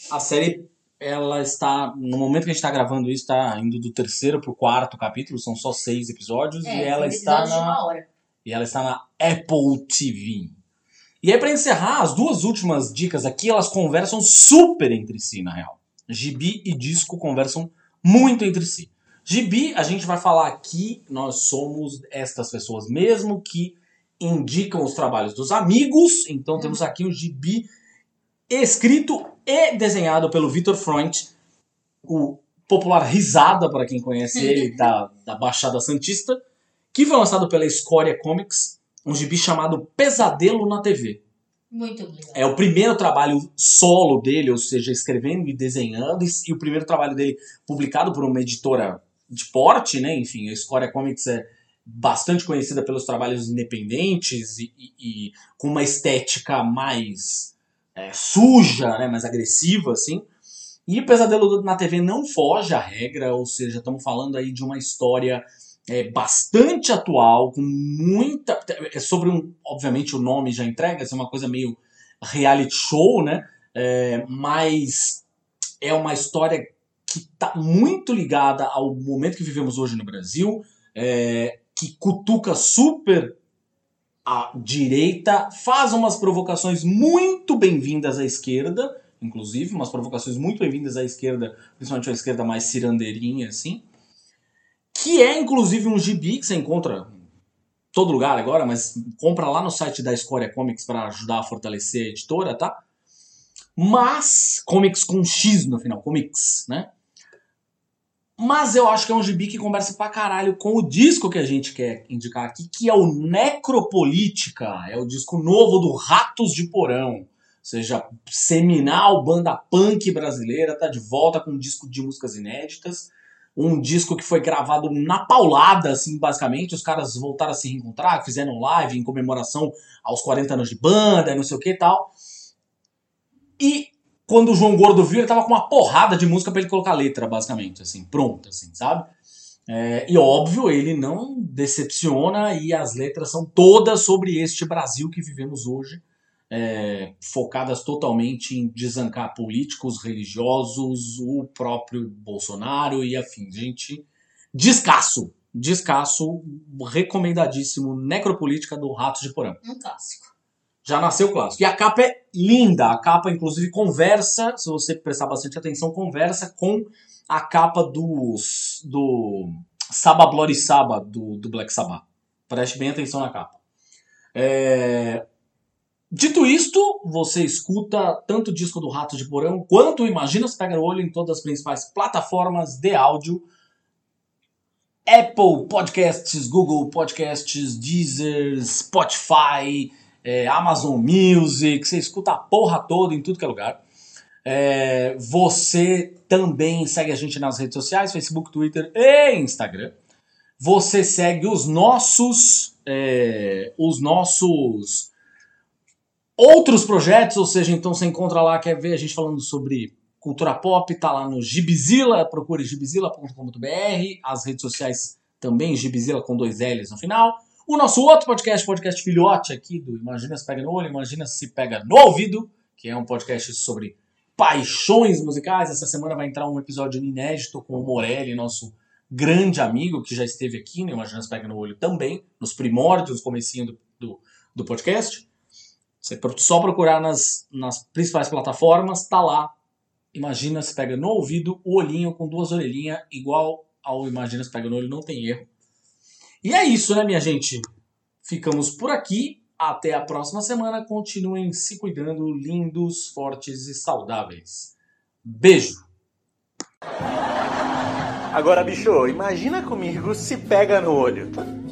A série, ela está, no momento que a gente está gravando isso, está indo do 3º pro 4º capítulo, são só 6 episódios, e ela está na Apple TV. E aí, para encerrar, as duas últimas dicas aqui, elas conversam super entre si, na real. Gibi e disco conversam muito entre si. Gibi, a gente vai falar aqui, nós somos estas pessoas mesmo que indicam os trabalhos dos amigos. Então temos aqui o gibi escrito e desenhado pelo Vitor Freund, o popular Risada, para quem conhece ele, da Baixada Santista, que foi lançado pela Escória Comics, um gibi chamado Pesadelo na TV. Muito legal. É o primeiro trabalho solo dele, ou seja, escrevendo e desenhando, e o primeiro trabalho dele publicado por uma editora de porte, né? Enfim, a Escória Comics é bastante conhecida pelos trabalhos independentes e com uma estética mais suja, né? Mais agressiva, assim. E Pesadelo na TV não foge à regra, ou seja, estamos falando aí de uma história... bastante atual, com muita... É sobre um... Obviamente o nome já entrega, é uma coisa meio reality show, né? Mas é uma história que está muito ligada ao momento que vivemos hoje no Brasil, que cutuca super a direita, faz umas provocações muito bem-vindas à esquerda, inclusive, umas provocações muito bem-vindas à esquerda, principalmente à esquerda mais cirandeirinha, assim. Que é, inclusive, um gibi que você encontra em todo lugar agora, mas compra lá no site da Escória Comics para ajudar a fortalecer a editora, tá? Mas, comics com X no final, comics, né? Mas eu acho que é um gibi que conversa pra caralho com o disco que a gente quer indicar aqui, que é o Necropolítica, é o disco novo do Ratos de Porão, ou seja, seminal, banda punk brasileira, tá de volta com um disco de músicas inéditas. Um disco que foi gravado na paulada, assim, basicamente. Os caras voltaram a se reencontrar, fizeram um live em comemoração aos 40 anos de banda, não sei o que e tal. E quando o João Gordo viu, ele tava com uma porrada de música pra ele colocar letra, basicamente, assim, pronta, assim, sabe? E óbvio, ele não decepciona e as letras são todas sobre este Brasil que vivemos hoje, focadas totalmente em desancar políticos, religiosos, o próprio Bolsonaro e afim. Gente, descasso, recomendadíssimo, Necropolítica do Ratos de Porão. Um clássico. Já nasceu clássico. E a capa é linda, a capa inclusive conversa, se você prestar bastante atenção, conversa com a capa do Saba Blori Saba, do Black Sabbath. Preste bem atenção na capa. Dito isto, você escuta tanto o disco do Rato de Porão quanto o Imagina se Pega no Olho em todas as principais plataformas de áudio. Apple Podcasts, Google Podcasts, Deezer, Spotify, Amazon Music. Você escuta a porra toda em tudo que é lugar. Você também segue a gente nas redes sociais, Facebook, Twitter e Instagram. Você segue os nossos outros projetos, ou seja, então você encontra lá, quer ver a gente falando sobre cultura pop, tá lá no Gibizilla, procure gibizilla.com.br, as redes sociais também, Gibizilla com 2 L's no final. O nosso outro podcast filhote aqui do Imagina se Pega no Olho, Imagina se Pega no Ouvido, que é um podcast sobre paixões musicais. Essa semana vai entrar um episódio inédito com o Morelli, nosso grande amigo, que já esteve aqui no Imagina se Pega no Olho também, nos primórdios, no comecinho do podcast. Você só procurar nas principais plataformas, tá lá. Imagina se Pega no Ouvido, o olhinho com 2 orelhinhas, igual ao Imagina se Pega no Olho, não tem erro. E é isso, né, minha gente? Ficamos por aqui. Até a próxima semana. Continuem se cuidando, lindos, fortes e saudáveis. Beijo! Agora, bicho, imagina comigo se pega no olho.